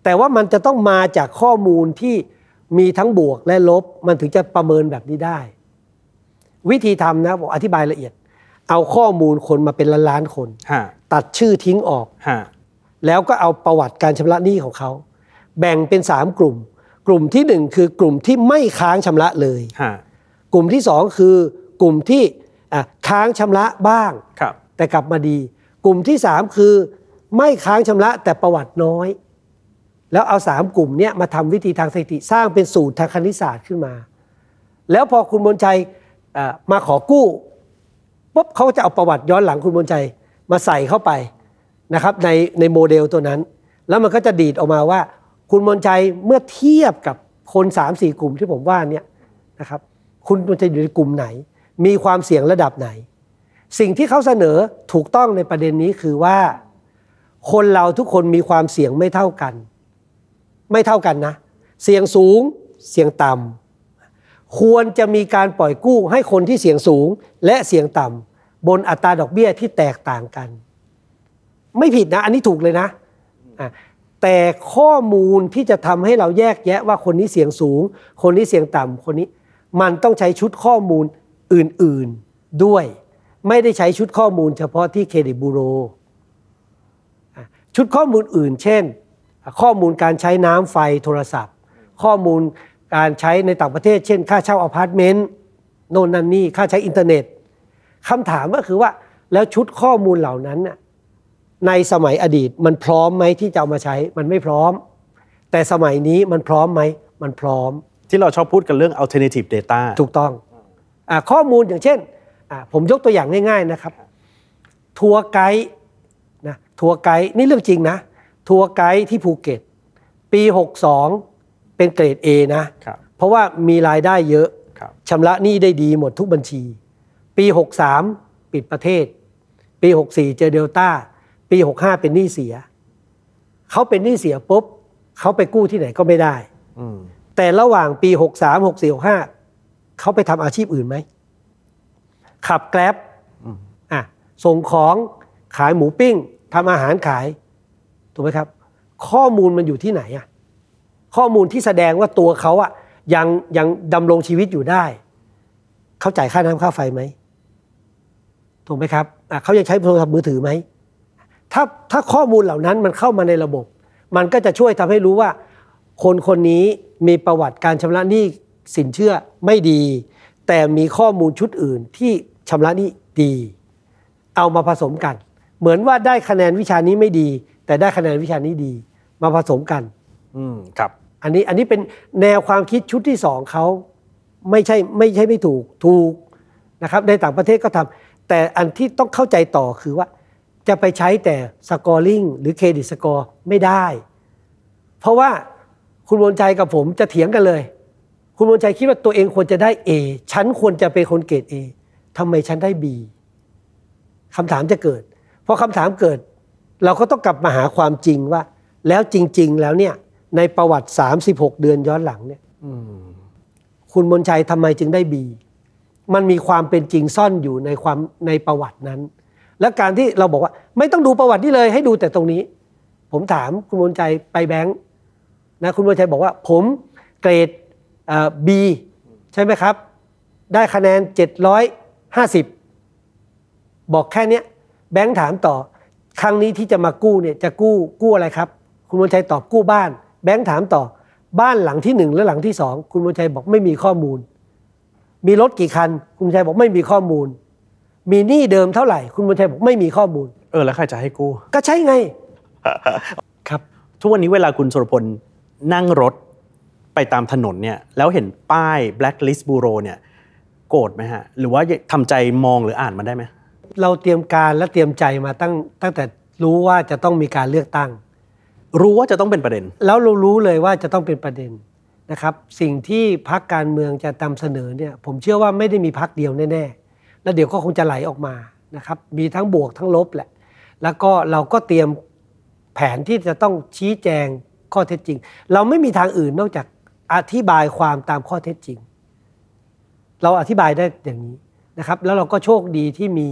แต่ว่ามันจะต้องมาจากข้อมูลที่มีทั้งบวกและลบมันถึงจะประเมินแบบนี้ได้วิธีทำนะผมอธิบายละเอียดเอาข้อมูลคนมาเป็นล้านๆคนตัดชื่อทิ้งออกแล้วก็เอาประวัติการชำระหนี้ของเขาแบ่งเป็นสามกลุ่มกลุ่มที่หนึ่งคือกลุ่มที่ไม่ค้างชำระเลยกลุ่มที่สองคือกลุ่มที่อ่ะค้างชำระบ้างครับแต่กลับมาดีกลุ่มที่สามคือไม่ค้างชำระแต่ประวัติน้อยแล้วเอาสามกลุ่มเนี้ยมาทำวิธีทางสถิติสร้างเป็นสูตรทางคณิตศาสตร์ขึ้นมาแล้วพอคุณมนชัยมาขอกู้ปุ๊บเขาจะเอาประวัติย้อนหลังคุณมนชัยมาใส่เข้าไปนะครับในในโมเดลตัวนั้นแล้วมันก็จะดีดออกมาว่าคุณมนชัยเมื่อเทียบกับคน สามถึงสี่ กลุ่มที่ผมว่าเนี้ยนะครับคุณมนชัยอยู่ในกลุ่มไหนมีความเสี่ยงระดับไหนสิ่งที่เขาเสนอถูกต้องในประเด็นนี้คือว่าคนเราทุกคนมีความเสี่ยงไม่เท่ากันไม่เท่ากันนะเสี่ยงสูงเสี่ยงต่ำควรจะมีการปล่อยกู้ให้คนที่เสี่ยงสูงและเสี่ยงต่ำบนอัตราดอกเบี้ยที่แตกต่างกันไม่ผิดนะอันนี้ถูกเลยนะแต่ข้อมูลที่จะทำให้เราแยกแยะว่าคนนี้เสี่ยงสูงคนนี้เสี่ยงต่ำคนนี้มันต้องใช้ชุดข้อมูลอื่นๆด้วยไม่ได้ใช้ชุดข้อมูลเฉพาะที่เครดิตบูโรชุดข้อมูลอื่นเช่นข้อมูลการใช้น้ำไฟโทรศัพท์ข้อมูลการใช้ในต่างประเทศเช่นค่าเช่าอพาร์ตเมนต์ โน่นนั่นนี่ค่าใช้อินเทอร์เน็ตคำถามก็คือว่าแล้วชุดข้อมูลเหล่านั้นน่ะในสมัยอดีตมันพร้อมไหมที่จะเอามาใช้มันไม่พร้อมแต่สมัยนี้มันพร้อมไหมมันพร้อมที่เราชอบพูดกันเรื่อง alternative data ถูกต้องอ่าข้อมูลอย่างเช่นอ่าผมยกตัวอย่างง่ายๆนะครับทัวร์ไกด์นะทัวร์ไกด์นี่เรื่องจริงนะทัวร์ไกด์ที่ภูเก็ตปีหกสิบสองเป็นเกรด A นะเพราะว่ามีรายได้เยอะชำระหนี้ได้ดีหมดทุกบัญชีปีหกสิบสามปิดประเทศปีหกสิบสี่เจอเดลต้าปีหกสิบห้าเป็นหนี้เสียเขาเป็นหนี้เสียปุ๊บเขาไปกู้ที่ไหนก็ไม่ได้แต่ระหว่างปีหกสิบสาม หกสิบสี่ หกสิบห้าเขาไปทำอาชีพอื่นไหมขับแกร็บอ่ะส่งของขายหมูปิ้งทำอาหารขายถูกไหมครับข้อมูลมันอยู่ที่ไหนอ่ะข้อมูลที่แสดงว่าตัวเขาอ่ะยังยังดำรงชีวิตอยู่ได้เขาจ่ายค่าน้ำค่าไฟไหมถูกไหมครับอ่ะเขายังใช้โทรศัพท์มือถือไหมถ้าถ้าข้อมูลเหล่านั้นมันเข้ามาในระบบมันก็จะช่วยทำให้รู้ว่าคนคนนี้มีประวัติการชำระหนี้สินเชื่อไม่ดีแต่มีข้อมูลชุดอื่นที่ชำระหนี้ดีเอามาผสมกันเหมือนว่าได้คะแนนวิชานี้ไม่ดีแต่ได้คะแนนวิชานี้ดีมาผสมกันอืมครับอันนี้อันนี้เป็นแนวความคิดชุดที่สองเขาไม่ใช่ไม่ใช่ไม่ถูกถูกนะครับในต่างประเทศก็ทำแต่อันที่ต้องเข้าใจต่อคือว่าจะไปใช้แต่สกอร์ลิงหรือเครดิตสกอร์ไม่ได้เพราะว่าคุณมนชัยกับผมจะเถียงกันเลยคุณมนชัยคิดว่าตัวเองควรจะได้ A ฉันควรจะเป็นคนเกรด A ทำไมฉันได้ B คำถามจะเกิดพอคำถามเกิดเราก็ต้องกลับมาหาความจริงว่าแล้วจริงๆแล้วเนี่ยในประวัติสามสิบหกเดือนย้อนหลังเนี่ยคุณมนชัยทำไมจึงได้ B มันมีความเป็นจริงซ่อนอยู่ในความในประวัตินั้นและการที่เราบอกว่าไม่ต้องดูประวัตินี้เลยให้ดูแต่ตรงนี้ผมถามคุณมนชัยไปแบงค์นะคุณมนชัยบอกว่าผมเกรดเอ่อ B ใช่ไหมครับได้คะแนนเจ็ดร้อยห้าสิบบอกแค่นี้แบงค์ถามต่อครั้งนี้ที่จะมากู้เนี่ยจะกู้กู้อะไรครับคุณมนชัยตอบกู้บ้านแบงค์ถามต่อบ้านหลังที่หนึ่งและหลังที่สองคุณมนชัยบอกไม่มีข้อมูลมีรถกี่คันคุณมนชัยบอกไม่มีข้อมูลมีหนี้เดิมเท่าไหร่คุณมนชัยบอกไม่มีข้อมูลเออแล้วใครจะให้กู้ก็ใช่ไง ครับทุกวันนี้เวลาคุณสุรพลนั่งรถไปตามถนนเนี่ยแล้วเห็นป้าย Blacklist Bureau เนี่ยโกรธไหมฮะหรือว่าทำใจมองหรืออ่านมันได้ไหมเราเตรียมการและเตรียมใจมาตั้งตั้งแต่รู้ว่าจะต้องมีการเลือกตั้งรู้ว่าจะต้องเป็นประเด็นแล้วเรารู้เลยว่าจะต้องเป็นประเด็นนะครับสิ่งที่พรรคการเมืองจะนำเสนอเนี่ยผมเชื่อว่าไม่ได้มีพรรคเดียวแน่ๆแล้วเดี๋ยวก็คงจะไหลออกมานะครับมีทั้งบวกทั้งลบแหละแล้วก็เราก็เตรียมแผนที่จะต้องชี้แจงข้อเท็จจริงเราไม่มีทางอื่นนอกจากอธิบายความตามข้อเท็จจริงเราอธิบายได้อย่างนี้นะครับแล้วเราก็โชคดีที่มี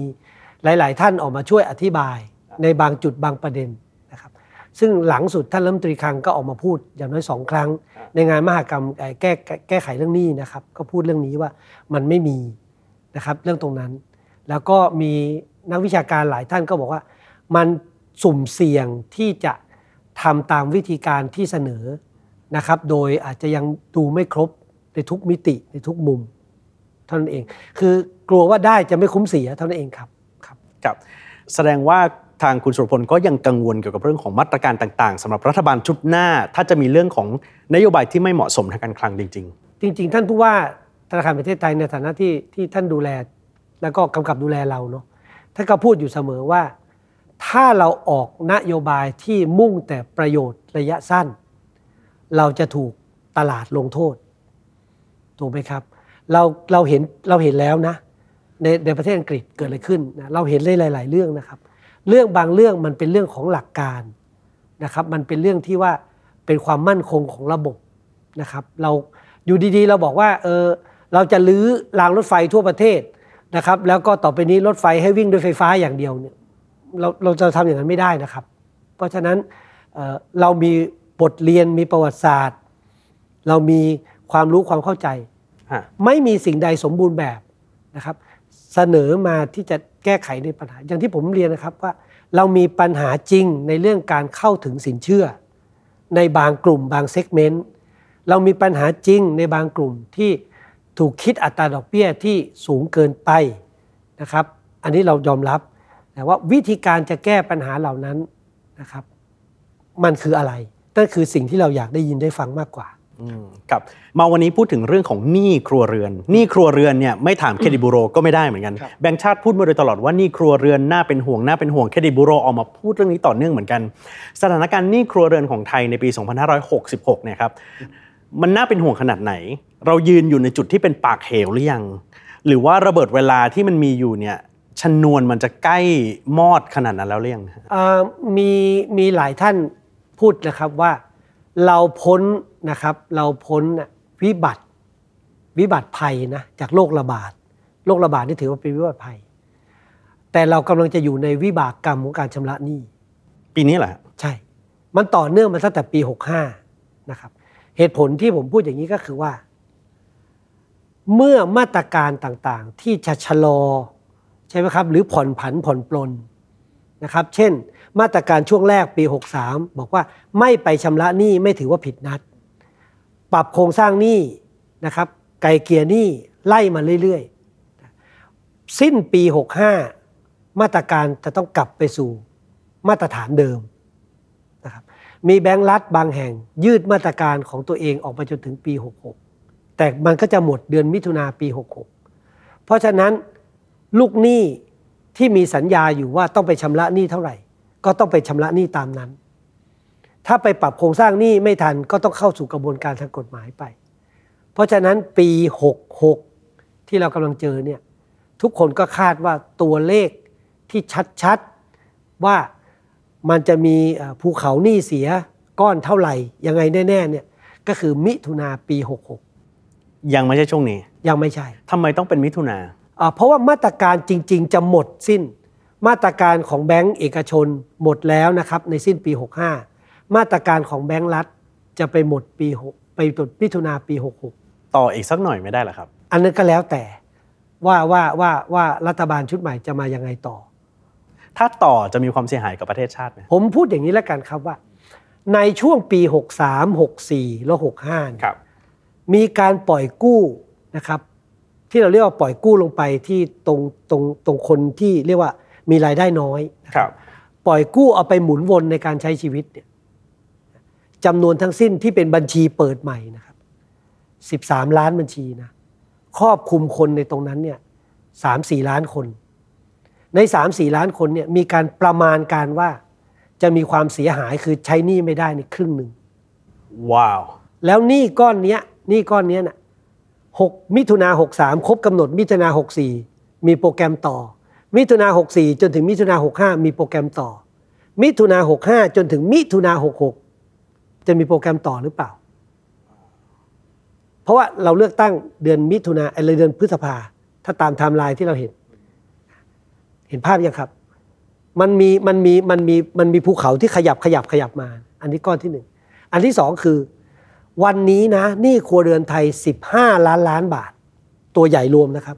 หลายๆท่านออกมาช่วยอธิบายในบางจุดบางประเด็นนะครับซึ่งหลังสุดท่านรัฐมนตรีคลังก็ออกมาพูดอย่างน้อยสองครั้งในงานมหกรรมแก้แก้ไขเรื่องหนี้นะครับก็พูดเรื่องนี้ว่ามันไม่มีนะครับเรื่องตรงนั้นแล้วก็มีนักวิชาการหลายท่านก็บอกว่ามันสุ่มเสี่ยงที่จะทำตามวิธีการที่เสนอนะครับโดยอาจจะยังดูไม่ครบในทุกมิติในทุกมุมเท่านั้นเองคือกลัวว่าได้จะไม่คุ้มเสียเท่านั้นเองครับครับครับแสดงว่าทางคุณสุรพลก็ยังกังวลเกี่ยวกับเรื่องของมาตรการต่างๆสำหรับรัฐบาลชุดหน้าถ้าจะมีเรื่องของนโยบายที่ไม่เหมาะสมทางการคลังจริงๆจริงๆท่านผู้ว่าธนาคารแห่งประเทศไทยในฐานะที่ที่ท่านดูแลแล้วก็กำกับดูแลเราเนาะท่านก็พูดอยู่เสมอว่าถ้าเราออกนโยบายที่มุ่งแต่ประโยชน์ระยะสั้นเราจะถูกตลาดลงโทษถูกไหมครับเราเราเห็นเราเห็นแล้วนะในในประเทศอังกฤษเกิดอะไรขึ้นนะเราเห็นได้หลายๆเรื่องนะครับเรื่องบางเรื่องมันเป็นเรื่องของหลักการนะครับมันเป็นเรื่องที่ว่าเป็นความมั่นคงของระบบนะครับเราอยู่ดีๆเราบอกว่าเออเราจะรื้อรางรถไฟทั่วประเทศนะครับแล้วก็ต่อไปนี้รถไฟให้วิ่งด้วยไฟฟ้าอย่างเดียวเนี่ยเราเราจะทำอย่างนั้นไม่ได้นะครับเพราะฉะนั้น เอ่อ เรามีบทเรียนมีประวัติศาสตร์เรามีความรู้ความเข้าใจไม่มีสิ่งใดสมบูรณ์แบบนะครับเสนอมาที่จะแก้ไขในปัญหาอย่างที่ผมเรียนนะครับว่าเรามีปัญหาจริงในเรื่องการเข้าถึงสินเชื่อในบางกลุ่มบางเซกเมนต์เรามีปัญหาจริงในบางกลุ่มที่ ถูกคิดอัตราดอกเบี้ยที่สูงเกินไปนะครับอันนี้เรายอมรับแต่ว่าวิธีการจะแก้ปัญหาเหล่านั้นนะครับมันคืออะไรนั่นคือสิ่งที่เราอยากได้ยินได้ฟังมากกว่ากับมาวันนี้พูดถึงเรื่องของหนี้ครัวเรือนหนี้ครัวเรือนเนี่ยไม่ถามเครดิตบูโรก็ไม่ได้เหมือนกันแบงก์ชาติพูดมาโดยตลอดว่าหนี้ครัวเรือนน่าเป็นห่วงน่าเป็นห่วงเครดิตบูโรออกมาพูดเรื่องนี้ต่อเนื่องเหมือนกันสถานการณ์หนี้ครัวเรือนของไทยในปีสองพันห้าร้อยหกสิบหกเนี่ยครับมันน่าเป็นห่วงขนาดไหนเรายืนอยู่ในจุดที่เป็นปากเหวหรือยังหรือว่าระเบิดเวลาที่มันมีอยู่เนี่ยชนวนมันจะใกล้มอดขนาดนั้นแล้วหรือยังมีมีหลายท่านพูดนะครับว่าเราพ้นนะครับเราพ้นวิบัติวิบัติภัยนะจากโรคระบาดโรคระบาดนี่ถือว่าเป็นวิบัติภัยแต่เรากำลังจะอยู่ในวิบากกรรมของการชำระหนี้ปีนี้แหละใช่มันต่อเนื่องมาตั้งแต่ปีหกสิบห้านะครับเหตุผลที่ผมพูดอย่างนี้ก็คือว่าเมื่อมาตรการต่างๆที่จะชะลอใช่ไหมครับหรือผ่อนผันผ่อนปลนนะครับเช่นมาตรการช่วงแรกปีหกสิบสามบอกว่าไม่ไปชำระหนี้ไม่ถือว่าผิดนัดปรับโครงสร้างหนี้นะครับไกลเกลี่ยหนี้ไล่มาเรื่อยๆสิ้นปีหกสิบห้ามาตรการจะต้องกลับไปสู่มาตรฐานเดิมนะครับมีแบงก์รัฐบางแห่งยืดมาตรการของตัวเองออกไปจนถึงปีหกสิบหกแต่มันก็จะหมดเดือนมิถุนาปีหกสิบหกเพราะฉะนั้นลูกหนี้ที่มีสัญญาอยู่ว่าต้องไปชำระหนี้เท่าไหร่ก็ต้องไปชำระหนี้ตามนั้นถ้าไปปรับโครงสร้างหนี้ไม่ทันก็ต้องเข้าสู่กระบวนการทางกฎหมายไปเพราะฉะนั้นปีหกสิบหกที่เรากำลังเจอเนี่ยทุกคนก็คาดว่าตัวเลขที่ชัดๆว่ามันจะมีภูเขาหนี้เสียก้อนเท่าไหร่ยังไงแน่ๆเนี่ยก็คือมิถุนาปีหกสิบหกยังไม่ใช่ช่วงนี้ยังไม่ใช่ทำไมต้องเป็นมิถุนาเพราะว่ามาตรการจริงๆจะหมดสิ้นมาตรการของแบงก์เอกชนหมดแล้วนะครับในสิ้นปีหกสิบห้ามาตรการของแบงก์รัฐจะไปหมดปีหกไปจนมิถุนาปีหกสิบหกต่ออีกสักหน่อยไม่ได้หรอครับอันนั้นก็แล้วแต่ว่าว่าว่าว่ารัฐบาลชุดใหม่จะมายังไงต่อถ้าต่อจะมีความเสียหายกับประเทศชาติไหมผมพูดอย่างนี้แล้วกันครับว่าในช่วงปีหกสิบสาม หกสิบสี่ และ หกสิบห้าครับมีการปล่อยกู้นะครับที่เราเรียกว่าปล่อยกู้ลงไปที่ตรงตรงตรงคนที่เรียกว่ามีรายได้น้อยนะครับปล่อยกู้เอาไปหมุนวนในการใช้ชีวิตเนี่ยจำนวนทั้งสิ้นที่เป็นบัญชีเปิดใหม่นะครับสิบสามล้านบัญชีนะครอบคลุมคนในตรงนั้นเนี่ย สามถึงสี่ ล้านคนใน สามถึงสี่ ล้านคนเนี่ยมีการประมาณการว่าจะมีความเสียหายคือใช้หนี้ไม่ได้ในครึ่งนึงว้าวแล้วหนี้ก้อนเนี้ยหนี้ก้อนเนี้ยน่ะหกมิถุนาหกสิบสามครบกำหนดมิถุนาหกสิบสี่มีโปรแกรมต่อมิถุนาหกสิบสี่จนถึงมิถุนาหกสิบห้ามีโปรแกรมต่อมิถุนาหกสิบห้าจนถึงมิถุนาหกสิบหกจะมีโปรแกรมต่อหรือเปล่าเพราะว่าเราเลือกตั้งเดือนมิถุนาเดือนพฤษภาถ้าตามไทม์ไลน์ที่เราเห็นเห็นภาพยังครับมันมีมันมีมันมีมันมีภูเขาที่ขยับขยับขยับมาอันนี้ก้อนที่หนึ่งอันที่สองคือวันนี้นะหนี้ครัวเรือนไทยสิบห้าล้านล้านบาทตัวใหญ่รวมนะครับ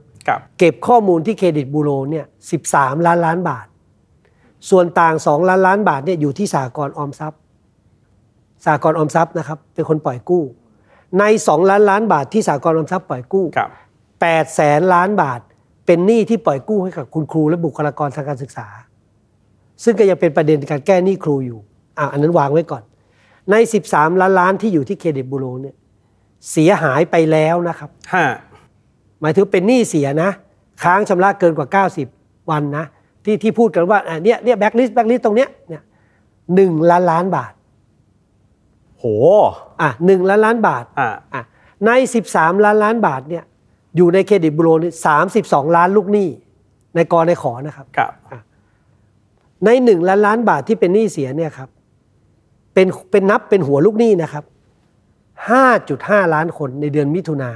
เก็บข้อมูลที่เครดิตบูโรเนี่ยสิบสามล้านล้านบาทส่วนต่างสองล้านล้านบาทเนี่ยอยู่ที่สหกรณ์ออมทรัพย์สหกรณ์ออมทรัพย์นะครับเป็นคนปล่อยกู้ในสองล้านล้านบาทที่สหกรณ์ออมทรัพย์ปล่อยกู้แปดแสนล้านบาทเป็นหนี้ที่ปล่อยกู้ให้กับคุณครูและบุคลากรทางการศึกษาซึ่งก็ยังเป็นประเด็นการแก้หนี้ครูอยู่อ่ะอันนั้นวางไว้ก่อนในสิบสามล้านล้านที่อยู่ที่เครดิตบูโรเนี่ยเสียหายไปแล้วนะครับฮะหมายถึงเป็นหนี้เสียนะค้างชำระเกินกว่าเก้าสิบวันนะที่ที่พูดกันว่าอ่ะเนี่ยเนี่ยแบ็คลิสต์แบ็คลิสต์ตรงเนี้ยเนี่ยหนึ่งล้านล้านบาทโหอ่ะหนึ่งล้านล้านบาทอ่ะอ่ะในสิบสามล้านล้านบาทเนี่ยอยู่ในเครดิตบูโรเนี่ยสามสิบสองล้านลูกหนี้ในกในขนะครับครับอ่ะในหนึ่งล้านล้านบาทที่เป็นหนี้เสียเนี่ยครับเป็นเป็นนับเป็นหัวลูกหนี้นะครับ ห้าจุดห้า ล้านคนในเดือนมิถุนา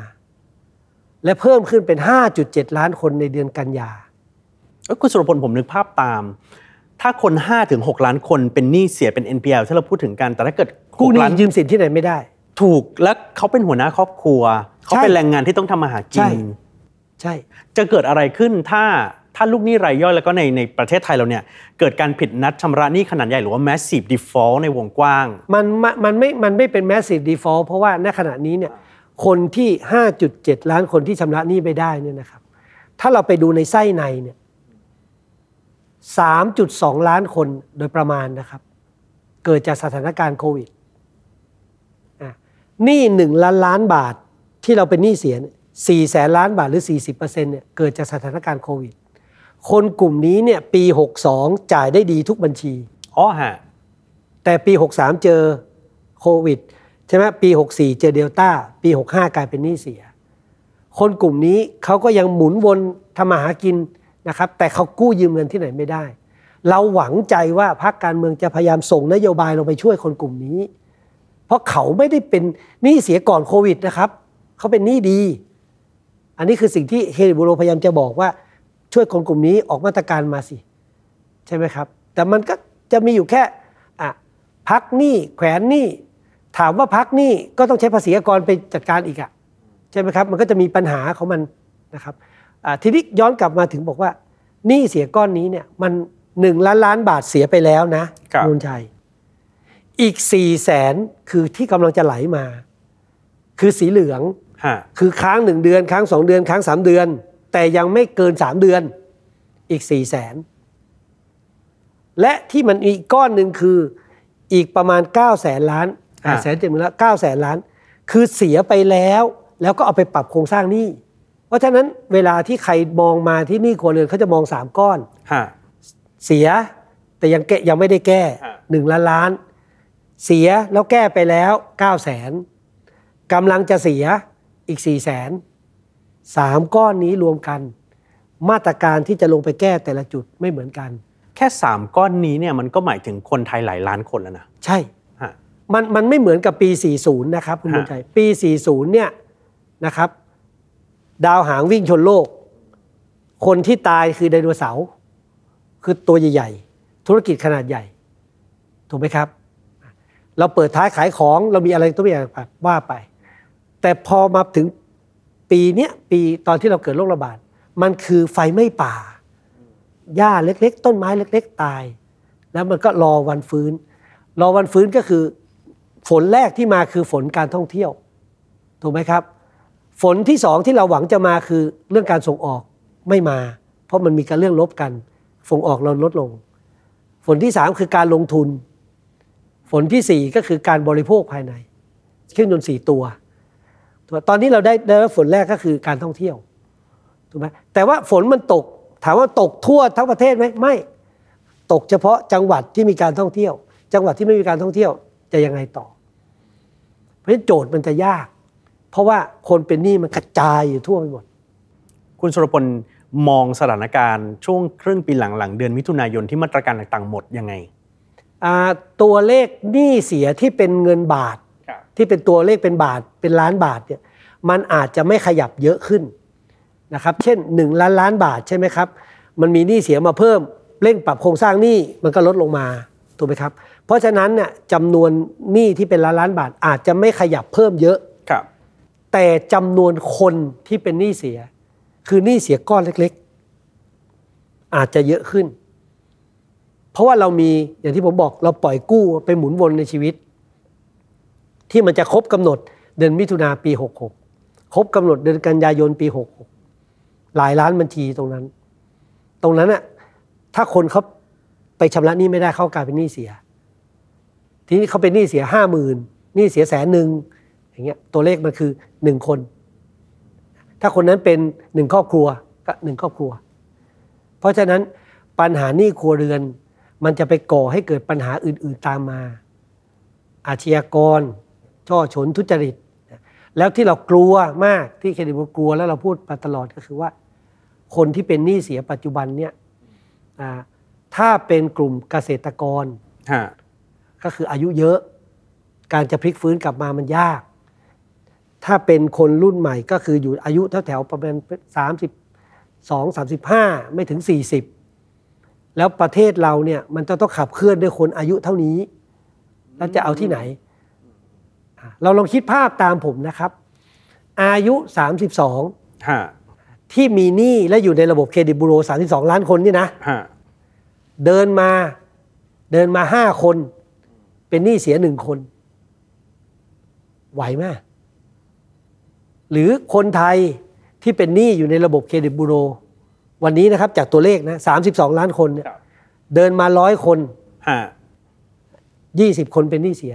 และเพิ่มขึ้นเป็น ห้าจุดเจ็ด ล้านคนในเดือนกันยาเอ้ยคุณสุรพลผมนึกภาพตามถ้าคน ห้าถึงหก ล้านคนเป็นหนี้เสียเป็น เอ็น พี แอล ที่เราพูดถึงกันแต่ถ้าเกิดกู้หนี้ยืมสินที่ไหนไม่ได้ถูกแล้วเขาเป็นหัวหน้าครอบครัวเขาเป็นแรงงานที่ต้องทำมาหากินใช่ใช่จะเกิดอะไรขึ้นถ้าถ้าลูกหนี้รายย่อยแล้วก็ในในประเทศไทยเราเนี่ยเกิดการผิดนัดชำระหนี้ขนาดใหญ่หรือว่า massive default ในวงกว้างมันมันไม่มันไม่เป็น massive default เพราะว่าณขณะนี้เนี่ย คนที่ ห้าจุดเจ็ด ล้านคนที่ชำระหนี้ไม่ได้เนี่ยนะครับถ้าเราไปดูในไส้ในเนี่ย สามจุดสอง ล้านคนโดยประมาณนะครับเกิดจากสถานการณ์โควิดอ่ะหนี้หนึ่งล้านล้านบาทที่เราเป็นหนี้เสียสี่แสนล้านบาทหรือ สี่สิบเปอร์เซ็นต์ เนี่ยเกิดจากสถานการณ์โควิดคนกลุ่มนี้เนี่ยปีหกสิบสองจ่ายได้ดีทุกบัญชีอ๋อฮะแต่ปีหกสิบสามเจอโควิดใช่ไหมปีหกสิบสี่เจอเดลต้าปีหกสิบห้ากลายเป็นหนี้เสียคนกลุ่มนี้เขาก็ยังหมุนวนทำมาหากินนะครับแต่เขากู้ยืมเงินที่ไหนไม่ได้เราหวังใจว่าพรรคการเมืองจะพยายามส่งนโยบายลงไปช่วยคนกลุ่มนี้เพราะเขาไม่ได้เป็นหนี้เสียก่อนโควิดนะครับเขาเป็นหนี้ดีอันนี้คือสิ่งที่เฮลิบูโรพยายามจะบอกว่าช่วยคนกลุ่มนี้ออกมาตรการมาสิใช่ไหมครับแต่มันก็จะมีอยู่แค่อ่ะพักหนี้แขวนหนี้ถามว่าพักหนี้ก็ต้องใช้ภาษีอากรไปจัดการอีกอ่ะใช่ไหมครับมันก็จะมีปัญหาของมันนะครับอ่ะทีนี้ย้อนกลับมาถึงบอกว่าหนี้เสียก้อนนี้เนี่ยมันหนึ่งล้านล้านบาทเสียไปแล้วนะนนชัยอีกสี่แสนคือที่กำลังจะไหลมาคือสีเหลืองคือค้างหนึ่งเดือนค้างสองเดือนค้างสามเดือนแต่ยังไม่เกินสามเดือนอีก สี่แสน และที่มันอีกก้อนนึงคืออีกประมาณ เก้าแสน ล้าน แปดแสนเจ็ดหมื่น ล้าน เก้าแสน ล้านคือเสียไปแล้วแล้วก็เอาไปปรับโครงสร้างหนี้เพราะฉะนั้นเวลาที่ใครมองมาที่หนี้ครัวเรือนเขาจะมองสามก้อนเสียแต่ยังแก้ยังไม่ได้แก้หนึ่งล้านล้านเสียแล้วแก้ไปแล้ว เก้าแสน กำลังจะเสียอีก สี่แสนสามก้อนนี้รวมกันมาตรการที่จะลงไปแก้แต่ละจุดไม่เหมือนกันแค่สามก้อนนี้เนี่ยมันก็หมายถึงคนไทยหลายล้านคนแล้วนะใช่ฮะมันมันไม่เหมือนกับปีสี่สิบนะครับคุณบุญชัยปีสี่สิบเนี่ยนะครับดาวหางวิ่งชนโลกคนที่ตายคือไดโนเสาร์คือตัวใหญ่ๆธุรกิจขนาดใหญ่ถูกไหมครับเราเปิดท้ายขายของเรามีอะไรตัวอย่างว่าไปแต่พอมาถึงปีเนี้ยปีตอนที่เราเกิดโรคระบาดมันคือไฟไหม้ป่าหญ้าเล็กๆต้นไม้เล็กๆตายแล้วมันก็รอวันฟื้นรอวันฟื้นก็คือฝนแรกที่มาคือฝนการท่องเที่ยวถูกไหมครับฝนที่สองที่เราหวังจะมาคือเรื่องการส่งออกไม่มาเพราะมันมีการเรื่องลบกันส่งออกเราลดลงฝนที่สามคือการลงทุนฝนที่สี่ก็คือการบริโภคภายในเครื่องยนต์สี่ตัวตอนนี้เราได้ได้ฝนแรกก็คือการท่องเที่ยวถูกไหมแต่ว่าฝนมันตกถามว่าตกทั่วทั้งประเทศไหมไม่ตกเฉพาะจังหวัดที่มีการท่องเที่ยวจังหวัดที่ไม่มีการท่องเที่ยวจะยังไงต่อเพราะฉะนั้นโจทย์มันจะยากเพราะว่าคนเป็นหนี้มันกระจายอยู่ทั่วไปหมดคุณสุรพลมองสถานการณ์ช่วงครึ่งปีหลังๆเดือนมิถุนายนที่มาตรการต่างๆหมดยังไงตัวเลขหนี้เสียที่เป็นเงินบาทที่เป็นตัวเลขเป็นบาทเป็นล้านบาทเนี่ยมันอาจจะไม่ขยับเยอะขึ้นนะครับเช่นหนึ่งล้านล้านบาทใช่ไหมครับมันมีหนี้เสียมาเพิ่มเร่งปรับโครงสร้างหนี้มันก็ลดลงมาถูกไหมครับเพราะฉะนั้นเนี่ยจำนวนหนี้ที่เป็นล้านล้านบาทอาจจะไม่ขยับเพิ่มเยอะครับแต่จำนวนคนที่เป็นหนี้เสียคือหนี้เสียก้อนเล็กๆอาจจะเยอะขึ้นเพราะว่าเรามีอย่างที่ผมบอกเราปล่อยกู้ไปหมุนวนในชีวิตที่มันจะครบกำหนดเดือนมิถุนาปีหกสิบหกครบกำหนดเดือนกันยายนปีหกสิบหกหลายล้านบัญชีตรงนั้นตรงนั้นน่ะถ้าคนเขาไปชำระหนี้ไม่ได้เข้ากลายเป็นหนี้เสียทีนี้เขาเป็นหนี้เสีย ห้าหมื่น หนี้เสียแสนหนึ่งอย่างเงี้ยตัวเลขมันคือหนึ่งคนถ้าคนนั้นเป็นหนึ่งครอบครัวก็หนึ่งครอบครัวเพราะฉะนั้นปัญหาหนี้ครัวเรือนมันจะไปก่อให้เกิดปัญหาอื่นๆตามมาอาชญากรช่อฉนทุจริตแล้วที่เรากลัวมากที่เครดิตบูโรกลัวแล้วเราพูดมาตลอดก็คือว่าคนที่เป็นหนี้เสียปัจจุบันเนี่ยถ้าเป็นกลุ่มเกษตรกรก็คืออายุเยอะการจะพลิกฟื้นกลับมามันยากถ้าเป็นคนรุ่นใหม่ก็คืออยู่อายุแถวๆประมาณสามสิบสอง สามสิบห้าไม่ถึงสี่สิบแล้วประเทศเราเนี่ยมันจะต้องขับเคลื่อนด้วยคนอายุเท่านี้แล้วจะเอาที่ไหนเราลองคิดภาพตามผมนะครับอายุสามสิบสองฮะที่มีหนี้และอยู่ในระบบเครดิตบูโรสามสิบสองล้านคนนี่นะฮะเดินมาเดินมาห้าคนเป็นหนี้เสียหนึ่งคนไหวมั้ย หรือคนไทยที่เป็นหนี้อยู่ในระบบเครดิตบูโรวันนี้นะครับจากตัวเลขนะสามสิบสองล้านคนเนี่ยเดินมาหนึ่งร้อยคนยี่สิบคนเป็นหนี้เสีย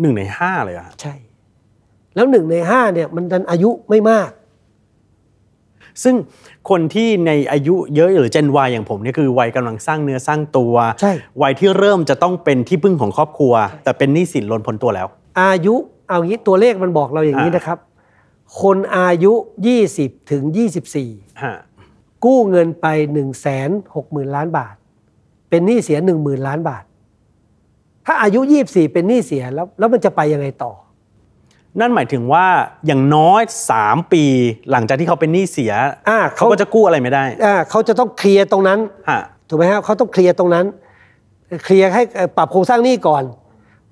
หนึ่งในห้าเลยอ่ะใช่แล้วหนึ่งในห้าเนี่ยมันดันอายุไม่มากซึ่งคนที่ในอายุเยอะหรือ Gen Y อย่างผมเนี่ยคือวัยกำลังสร้างเนื้อสร้างตัววัยที่เริ่มจะต้องเป็นที่พึ่งของครอบครัวแต่เป็นหนี้สินล้นพ้นตัวแล้วอายุเอางี้ตัวเลขมันบอกเราอย่างนี้นะครับคนอายุยี่สิบถึงยี่สิบสี่ฮะกู้เงินไป หนึ่งแสนหกหมื่น ล้านบาทเป็นหนี้เสีย หนึ่งหมื่น ล้านบาทถ้าอายุยี่สิบสี่เป็นหนี้เสียแล้วแล้วมันจะไปยังไงต่อนั่นหมายถึงว่าอย่างน้อยสามปีหลังจากที่เขาเป็นหนี้เสียอ่าเขาก็จะกู้อะไรไม่ได้อ่าเขาจะต้องเคลียร์ตรงนั้นฮะถูกมั้ยฮะเขาต้องเคลียร์ตรงนั้นเคลียร์ให้ปรับโครงสร้างหนี้ก่อน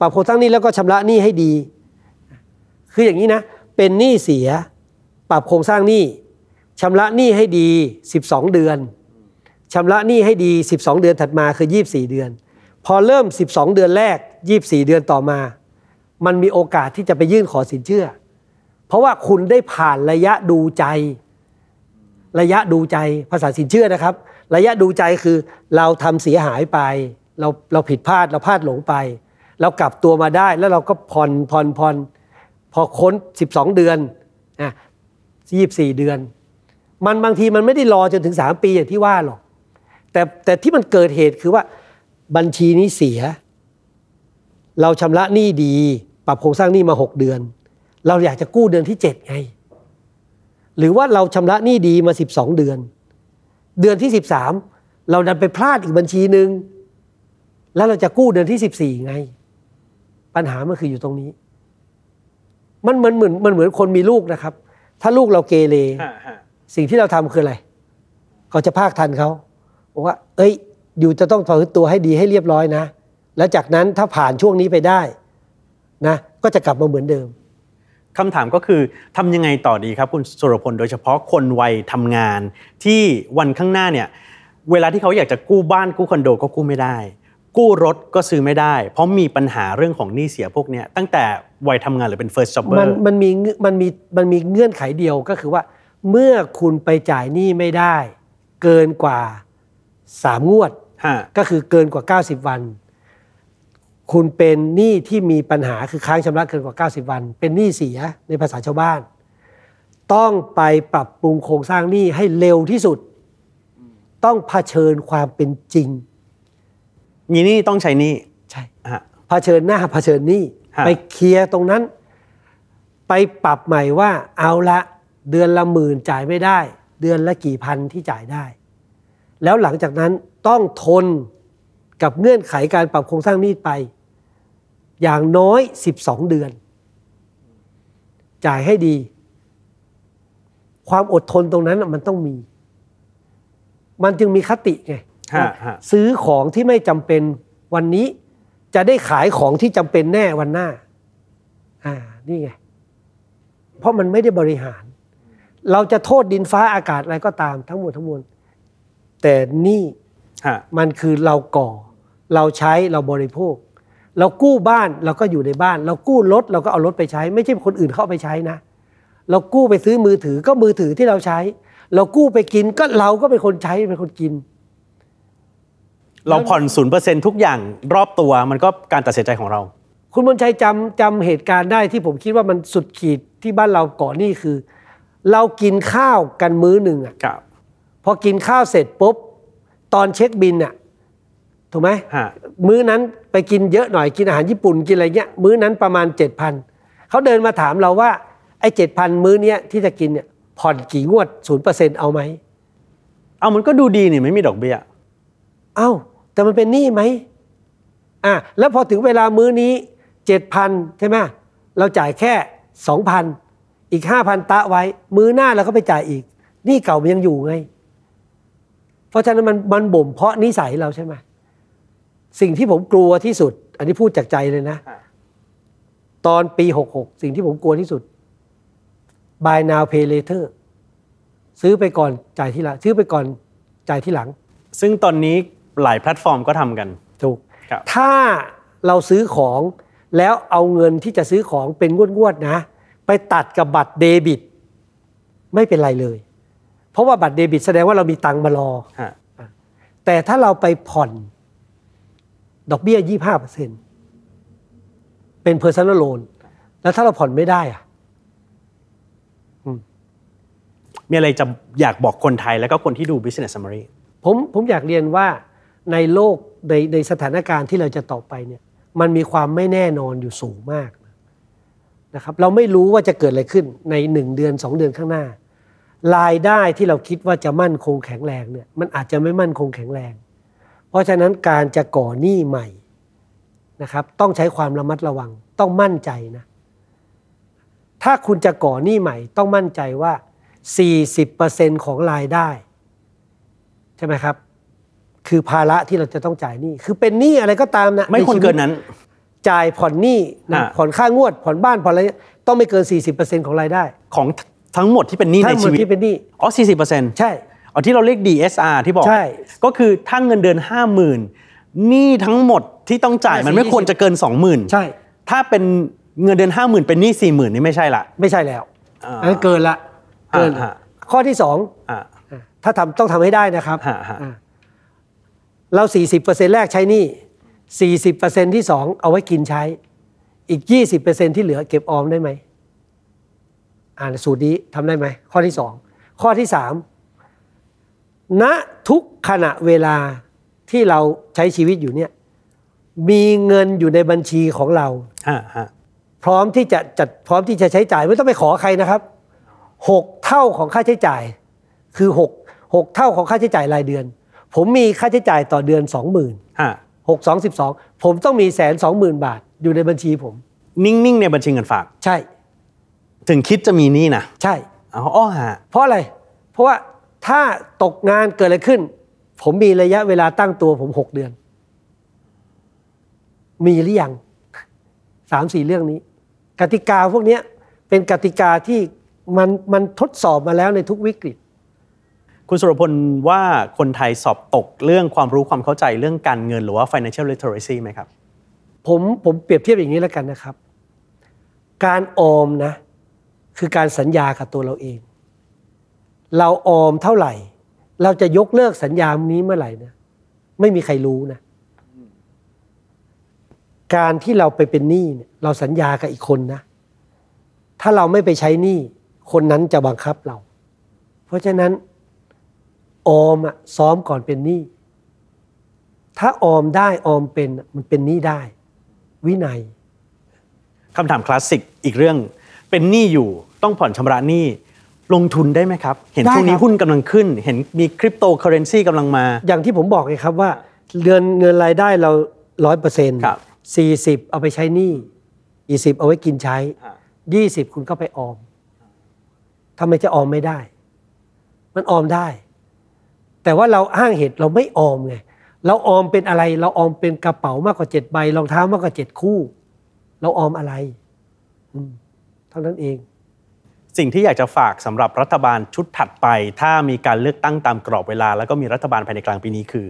ปรับโครงสร้างหนี้แล้วก็ชำระหนี้ให้ดีคืออย่างนี้นะเป็นหนี้เสียปรับโครงสร้างหนี้ชำระหนี้ให้ดีสิบสองเดือนชำระหนี้ให้ดีสิบสองเดือนถัดมาคือยี่สิบสี่เดือนพอเริ่มสิบสองเดือนแรกยี่สิบสี่เดือนต่อมามันมีโอกาสที่จะไปยื่นขอสินเชื่อเพราะว่าคุณได้ผ่านระยะดูใจระยะดูใจภาษาสินเชื่อนะครับระยะดูใจคือเราทำเสียหายไปเราเราผิดพลาดเราพลาดหลงไปเรากลับตัวมาได้แล้วเราก็ผ่อนผ่อนผ่อนพอค้นสิบสองเดือนอ่ะยี่สิบสี่เดือนมันบางทีมันไม่ได้รอจนถึงสามปีอย่างที่ว่าหรอกแต่แต่ที่มันเกิดเหตุคือว่าบัญชีนี้เสียเราชำระหนี้ดีปรับโครงสร้างหนี้มาหกเดือนเราอยากจะกู้เดือนที่เจ็ดไงหรือว่าเราชำระหนี้ดีมาสิบสองเดือนเดือนที่สิบสามเราดันไปพลาดอีกบัญชีนึงแล้วเราจะกู้เดือนที่สิบสี่ไงปัญหามันคืออยู่ตรงนี้มันเหมือนเหมือนมันเหมือนคนมีลูกนะครับถ้าลูกเราเกเรสิ่งที่เราทำคืออะไรเขาจะพากทันเขาบอกว่าเอ้ยอยู่จะต้องประพฤติตัวให้ดีให้เรียบร้อยนะแล้วจากนั้นถ้าผ่านช่วงนี้ไปได้นะก็จะกลับมาเหมือนเดิมคำถามก็คือทำยังไงต่อดีครับคุณสุรพลโดยเฉพาะคนวัยทำงานที่วันข้างหน้าเนี่ยเวลาที่เขาอยากจะกู้บ้านกู้คอนโดก็กู้ไม่ได้กู้รถก็ซื้อไม่ได้เพราะมีปัญหาเรื่องของหนี้เสียพวกเนี้ยตั้งแต่วัยทำงานหรือเป็น first jobber มันมันมีมันมีมันมีเงื่อนไขเดียวก็คือว่าเมื่อคุณไปจ่ายหนี้ไม่ได้เกินกว่าสามงวดก็คือเกินกว่าเก้าสิบวันคุณเป็นหนี้ที่มีปัญหาคือค้างชำระเกินกว่าเก้าสิบวันเป็นหนี้เสียในภาษาชาวบ้านต้องไปปรับปรุงโครงสร้างหนี้ให้เร็วที่สุดต้องเผชิญความเป็นจริงมีหนี้ต้องใช้หนี้ใช่ฮะเผชิญหน้าเผชิญหนี้ไปเคลียร์ตรงนั้นไปปรับใหม่ว่าเอาละเดือนละหมื่นจ่ายไม่ได้เดือนละกี่พันที่จ่ายได้แล้วหลังจากนั้นต้องทนกับเงื่อนไขการปรับโครงสร้างหนี้ไปอย่างน้อยสิบสองเดือนจ่ายให้ดีความอดทนตรงนั้นมันต้องมีมันจึงมีคติไงซื้อของที่ไม่จำเป็นวันนี้จะได้ขายของที่จำเป็นแน่วันหน้าอ่านี่ไงเพราะมันไม่ได้บริหารเราจะโทษดินฟ้าอากาศอะไรก็ตามทั้งหมดทั้งมวลแต่นี่มันคือเราก่อเราใช้เราบริโภคเรากู้บ้านเราก็อยู่ในบ้านเรากู้รถเราก็เอารถไปใช้ไม่ใช่คนอื่นเข้าไปใช้นะเรากู้ไปซื้อมือถือก็มือถือที่เราใช้เรากู้ไปกินก็เราก็เป็นคนใช้เป็นคนกินเราผ่อน ศูนย์เปอร์เซ็นต์ ทุกอย่างรอบตัวมันก็การตัดสินใจของเราคุณมนชัยจำจำเหตุการณ์ได้ที่ผมคิดว่ามันสุดขีดที่บ้านเราก่อนนี่คือเรากินข้าวกันมื้อนึงอ่ะพอกินข้าวเสร็จปุ๊บตอนเช็คบินน่ะถูกไหมมื้อนั้นไปกินเยอะหน่อยกินอาหารญี่ปุ่นกินอะไรเงี้ยมื้อนั้นประมาณ เจ็ดพัน เขาเดินมาถามเราว่าไอ้ เจ็ดพัน มื้อเนี้ยที่จะกินเนี่ยผ่อนกี่งวด ศูนย์เปอร์เซ็นต์ เอาไหมเอามันก็ดูดีนี่ไม่มีดอกเบี้ยเอ้าแต่มันเป็นหนี้ไหมอ่ะแล้วพอถึงเวลามื้อนี้ เจ็ดพัน ใช่ไหมเราจ่ายแค่ สองพัน อีก ห้าพัน ตะไว้มื้อหน้าเราก็ไปจ่ายอีกหนี้เก่ามันยังอยู่ไงเพราะฉะนั้นมันมันบ่มเพาะนิสัยเราใช่ไหมสิ่งที่ผมกลัวที่สุดอันนี้พูดจากใจเลยนะตอนปีหกหกสิ่งที่ผมกลัวที่สุด Buy Now Pay Later ซื้อไปก่อนจ่ายทีหลังซื้อไปก่อนจ่ายทีหลังซึ่งตอนนี้หลายแพลตฟอร์มก็ทำกันถูกถ้าเราซื้อของแล้วเอาเงินที่จะซื้อของเป็นงวดๆนะไป ไปตัดกับบัตรเดบิตไม่เป็นไรเลยเพราะว่าบัตรเดบิตแสดงว่าเรามีตังค์มารอแต่ถ้าเราไปผ่อนดอกเบี้ย ยี่สิบห้าเปอร์เซ็นต์ เป็น personal loan แล้วถ้าเราผ่อนไม่ได้อ่ะมีอะไรจะอยากบอกคนไทยแล้วก็คนที่ดู Business Summary ผมผมอยากเรียนว่าในโลกในในสถานการณ์ที่เราจะต่อไปเนี่ยมันมีความไม่แน่นอนอยู่สูงมากนะครับเราไม่รู้ว่าจะเกิดอะไรขึ้นในหนึ่งเดือนสองเดือนข้างหน้ารายได้ที่เราคิดว่าจะมั่นคงแข็งแรงเนี่ยมันอาจจะไม่มั่นคงแข็งแรงเพราะฉะนั้นการจะก่อหนี้ใหม่นะครับต้องใช้ความระมัดระวังต้องมั่นใจนะถ้าคุณจะก่อหนี้ใหม่ต้องมั่นใจว่า สี่สิบเปอร์เซ็นต์ ของรายได้ใช่ไหมครับคือภาระที่เราจะต้องจ่ายหนี้คือเป็นหนี้อะไรก็ตามนะไม่ควรเกินนั้นจ่ายผ่อนหนี้นะผ่อนค่างวดผ่อนบ้านผ่อนอะไรต้องไม่เกิน สี่สิบเปอร์เซ็นต์ ของรายได้ของทั้งหมดที่เป็นหนี้ในชีวิตทั้งหมดที่เป็นหนี้อ๋อ สี่สิบเปอร์เซ็นต์ ใช่อ๋อที่เราเรียก ดี เอส อาร์ ที่บอกก็คือถ้าเงินเดือน ห้าหมื่น หนี้ทั้งหมดที่ต้องจ่ายมันไม่ควรจะเกิน สองหมื่น ใช่ถ้าเป็นเงินเดือน ห้าหมื่น เป็นหนี้ สี่หมื่น นี่ไม่ใช่ละไม่ใช่แล้วอันนั้นเกินละเกินข้อที่สองอ่าถ้าทำต้องทำให้ได้นะครับเรา สี่สิบเปอร์เซ็นต์ แรกใช้หนี้ สี่สิบเปอร์เซ็นต์ ที่สองเอาไว้กินใช้อีก ยี่สิบเปอร์เซ็นต์ ที่เหลือเก็บออมได้ไหมอ่าสูตรนี้ทำได้ไหมข้อที่สองข้อที่สามณทุกขณะเวลาที่เราใช้ชีวิตอยู่เนี่ยมีเงินอยู่ในบัญชีของเราพร้อมที่จะจัดพร้อมที่จะใช้จ่ายไม่ต้องไปขอใครนะครับหกเท่าของค่าใช้จ่ายคือหก หกเท่าของค่าใช้จ่ายรายเดือนผมมีค่าใช้จ่ายต่อเดือน สองหมื่น ฮะหกพันสองร้อยสิบสองผมต้องมี หนึ่งแสนสองหมื่น บาทอยู่ในบัญชีผมนิ่งๆในบัญชีเงินฝากใช่ถึงคิดจะมีหนี้นะใช่อ๋อฮะเพราะอะไรเพราะว่าถ้าตกงานเกิดอะไรขึ้นผมมีระยะเวลาตั้งตัวผมหกเดือนมีหรือยัง สามสี่ เรื่องนี้กติกาพวกนี้เป็นกติกาที่มันมันทดสอบมาแล้วในทุกวิกฤตคุณสุรพลว่าคนไทยสอบตกเรื่องความรู้ความเข้าใจเรื่องการเงินหรือว่า financial literacy ไหมครับผมผมเปรียบเทียบอย่างนี้แล้วกันนะครับการออมนะคือการสัญญากับตัวเราเองเราออมเท่าไหร่เราจะยกเลิกสัญญานี้เมื่อไหร่นะไม่มีใครรู้นะการที่เราไปเป็นหนี้เนี่ยเราสัญญากับอีกคนนะถ้าเราไม่ไปใช้หนี้คนนั้นจะบังคับเราเพราะฉะนั้นออมอ่ะซ้อมก่อนเป็นหนี้ถ้าออมได้ออมเป็นมันเป็นหนี้ได้วินัยคำถามคลาสสิกอีกเรื่องเป็นหนี้อยู่ต้องผ่อนชำระหนี้ลงทุนได้ไหมครับเห็นช่วงนี้หุ้นกำลังขึ้นเห็นมีคริปโตเคอเรนซีกำลังมาอย่างที่ผมบอกไงครับว่าเดือนเงินรายได้เรา หนึ่งร้อยเปอร์เซ็นต์ ครับ สี่สิบเอาไปใช้หนี้ ยี่สิบเอาไว้กินใช้ ยี่สิบคุณก็ไปออมทำไมจะออมไม่ได้มันออมได้แต่ว่าเราอ้างเหตุเราไม่ออมไงเราออมเป็นอะไรเราออมเป็นกระเป๋ามากกว่าเจ็ดใบรองเท้ามากกว่าเจ็ดคู่เราออมอะไรอืมเท่านั้นเองสิ่งที่อยากจะฝากสำหรับรัฐบาลชุดถัดไปถ้ามีการเลือกตั้งตามกรอบเวลาแล้วก็มีรัฐบาลภายในกลางปีนี้คือ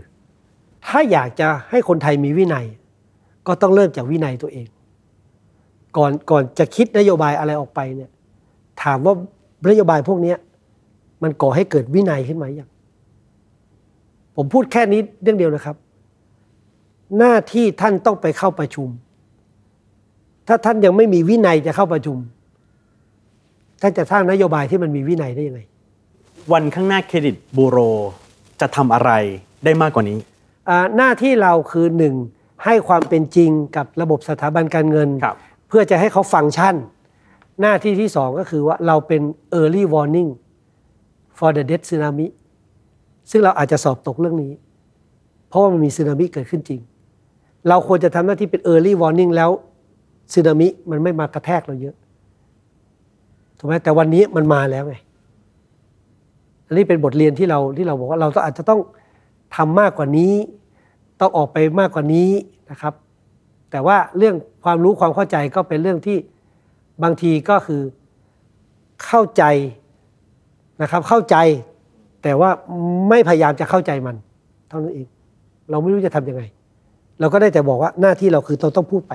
ถ้าอยากจะให้คนไทยมีวินัยก็ต้องเริ่มจากวินัยตัวเองก่อนก่อนจะคิดนโยบายอะไรออกไปเนี่ยถามว่านโยบายพวกนี้มันก่อให้เกิดวินัยขึ้นไหมอย่างผมพูดแค่นี้เรื่องเดียวนะครับหน้าที่ท่านต้องไปเข้าประชุมถ้าท่านยังไม่มีวินัยจะเข้าประชุมท่านจะสร้างนโยบายที่มันมีวินัยได้ยังไงวันข้างหน้าเครดิตบูโรจะทำอะไรได้มากกว่านี้หน้าที่เราคือหนึ่งให้ความเป็นจริงกับระบบสถาบันการเงินเพื่อจะให้เขาฟังก์ชันหน้าที่ที่สองก็คือว่าเราเป็น early warning for the debt tsunamiซึ่งเราอาจจะสอบตกเรื่องนี้เพราะว่ามันมีสึนามิเกิดขึ้นจริงเราควรจะทำหน้าที่เป็น early warning แล้วสึนามิมันไม่มากระแทกเราเยอะถูกไหมแต่วันนี้มันมาแล้วไงอันนี้เป็นบทเรียนที่เราที่เราบอกว่าเราต้องอาจจะต้องทำมากกว่านี้ต้องออกไปมากกว่านี้นะครับแต่ว่าเรื่องความรู้ความเข้าใจก็เป็นเรื่องที่บางทีก็คือเข้าใจนะครับเข้าใจแต่ว่าไม่พยายามจะเข้าใจมันเท่านั้นเองเราไม่รู้จะทำยังไงเราก็ได้แต่บอกว่าหน้าที่เราคือเราต้องพูดไป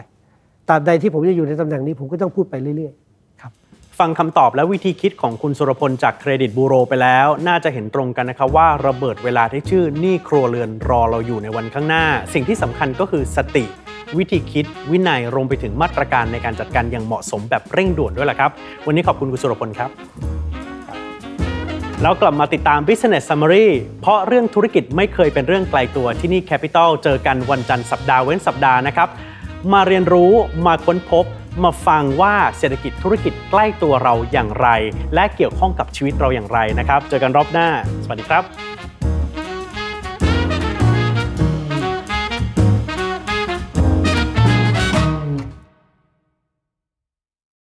ตราบใดที่ผมยังอยู่ในตำแหน่งนี้ผมก็ต้องพูดไปเรื่อยๆครับ ฟังคำตอบและวิธีคิดของคุณสุรพลจากเครดิตบูโรไปแล้วน่าจะเห็นตรงกันนะครับว่าระเบิดเวลาที่ชื่อหนี้ครัวเรือนรอเราอยู่ในวันข้างหน้าสิ่งที่สำคัญก็คือสติวิธีคิดวินัยรวมไปถึงมาตรการในการจัดการอย่างเหมาะสมแบบเร่งด่วนด้วยแหละครับวันนี้ขอบคุณคุณสุรพลครับแล้วกลับมาติดตาม Business Summary เพราะเรื่องธุรกิจไม่เคยเป็นเรื่องไกลตัวที่นี่ Capital เจอกันวันจันทร์สัปดาห์เว้นสัปดาห์นะครับมาเรียนรู้มาค้นพบมาฟังว่าเศรษฐกิจธุรกิจใกล้ตัวเราอย่างไรและเกี่ยวข้องกับชีวิตเราอย่างไรนะครับเจอกันรอบหน้าสวัสดีครับ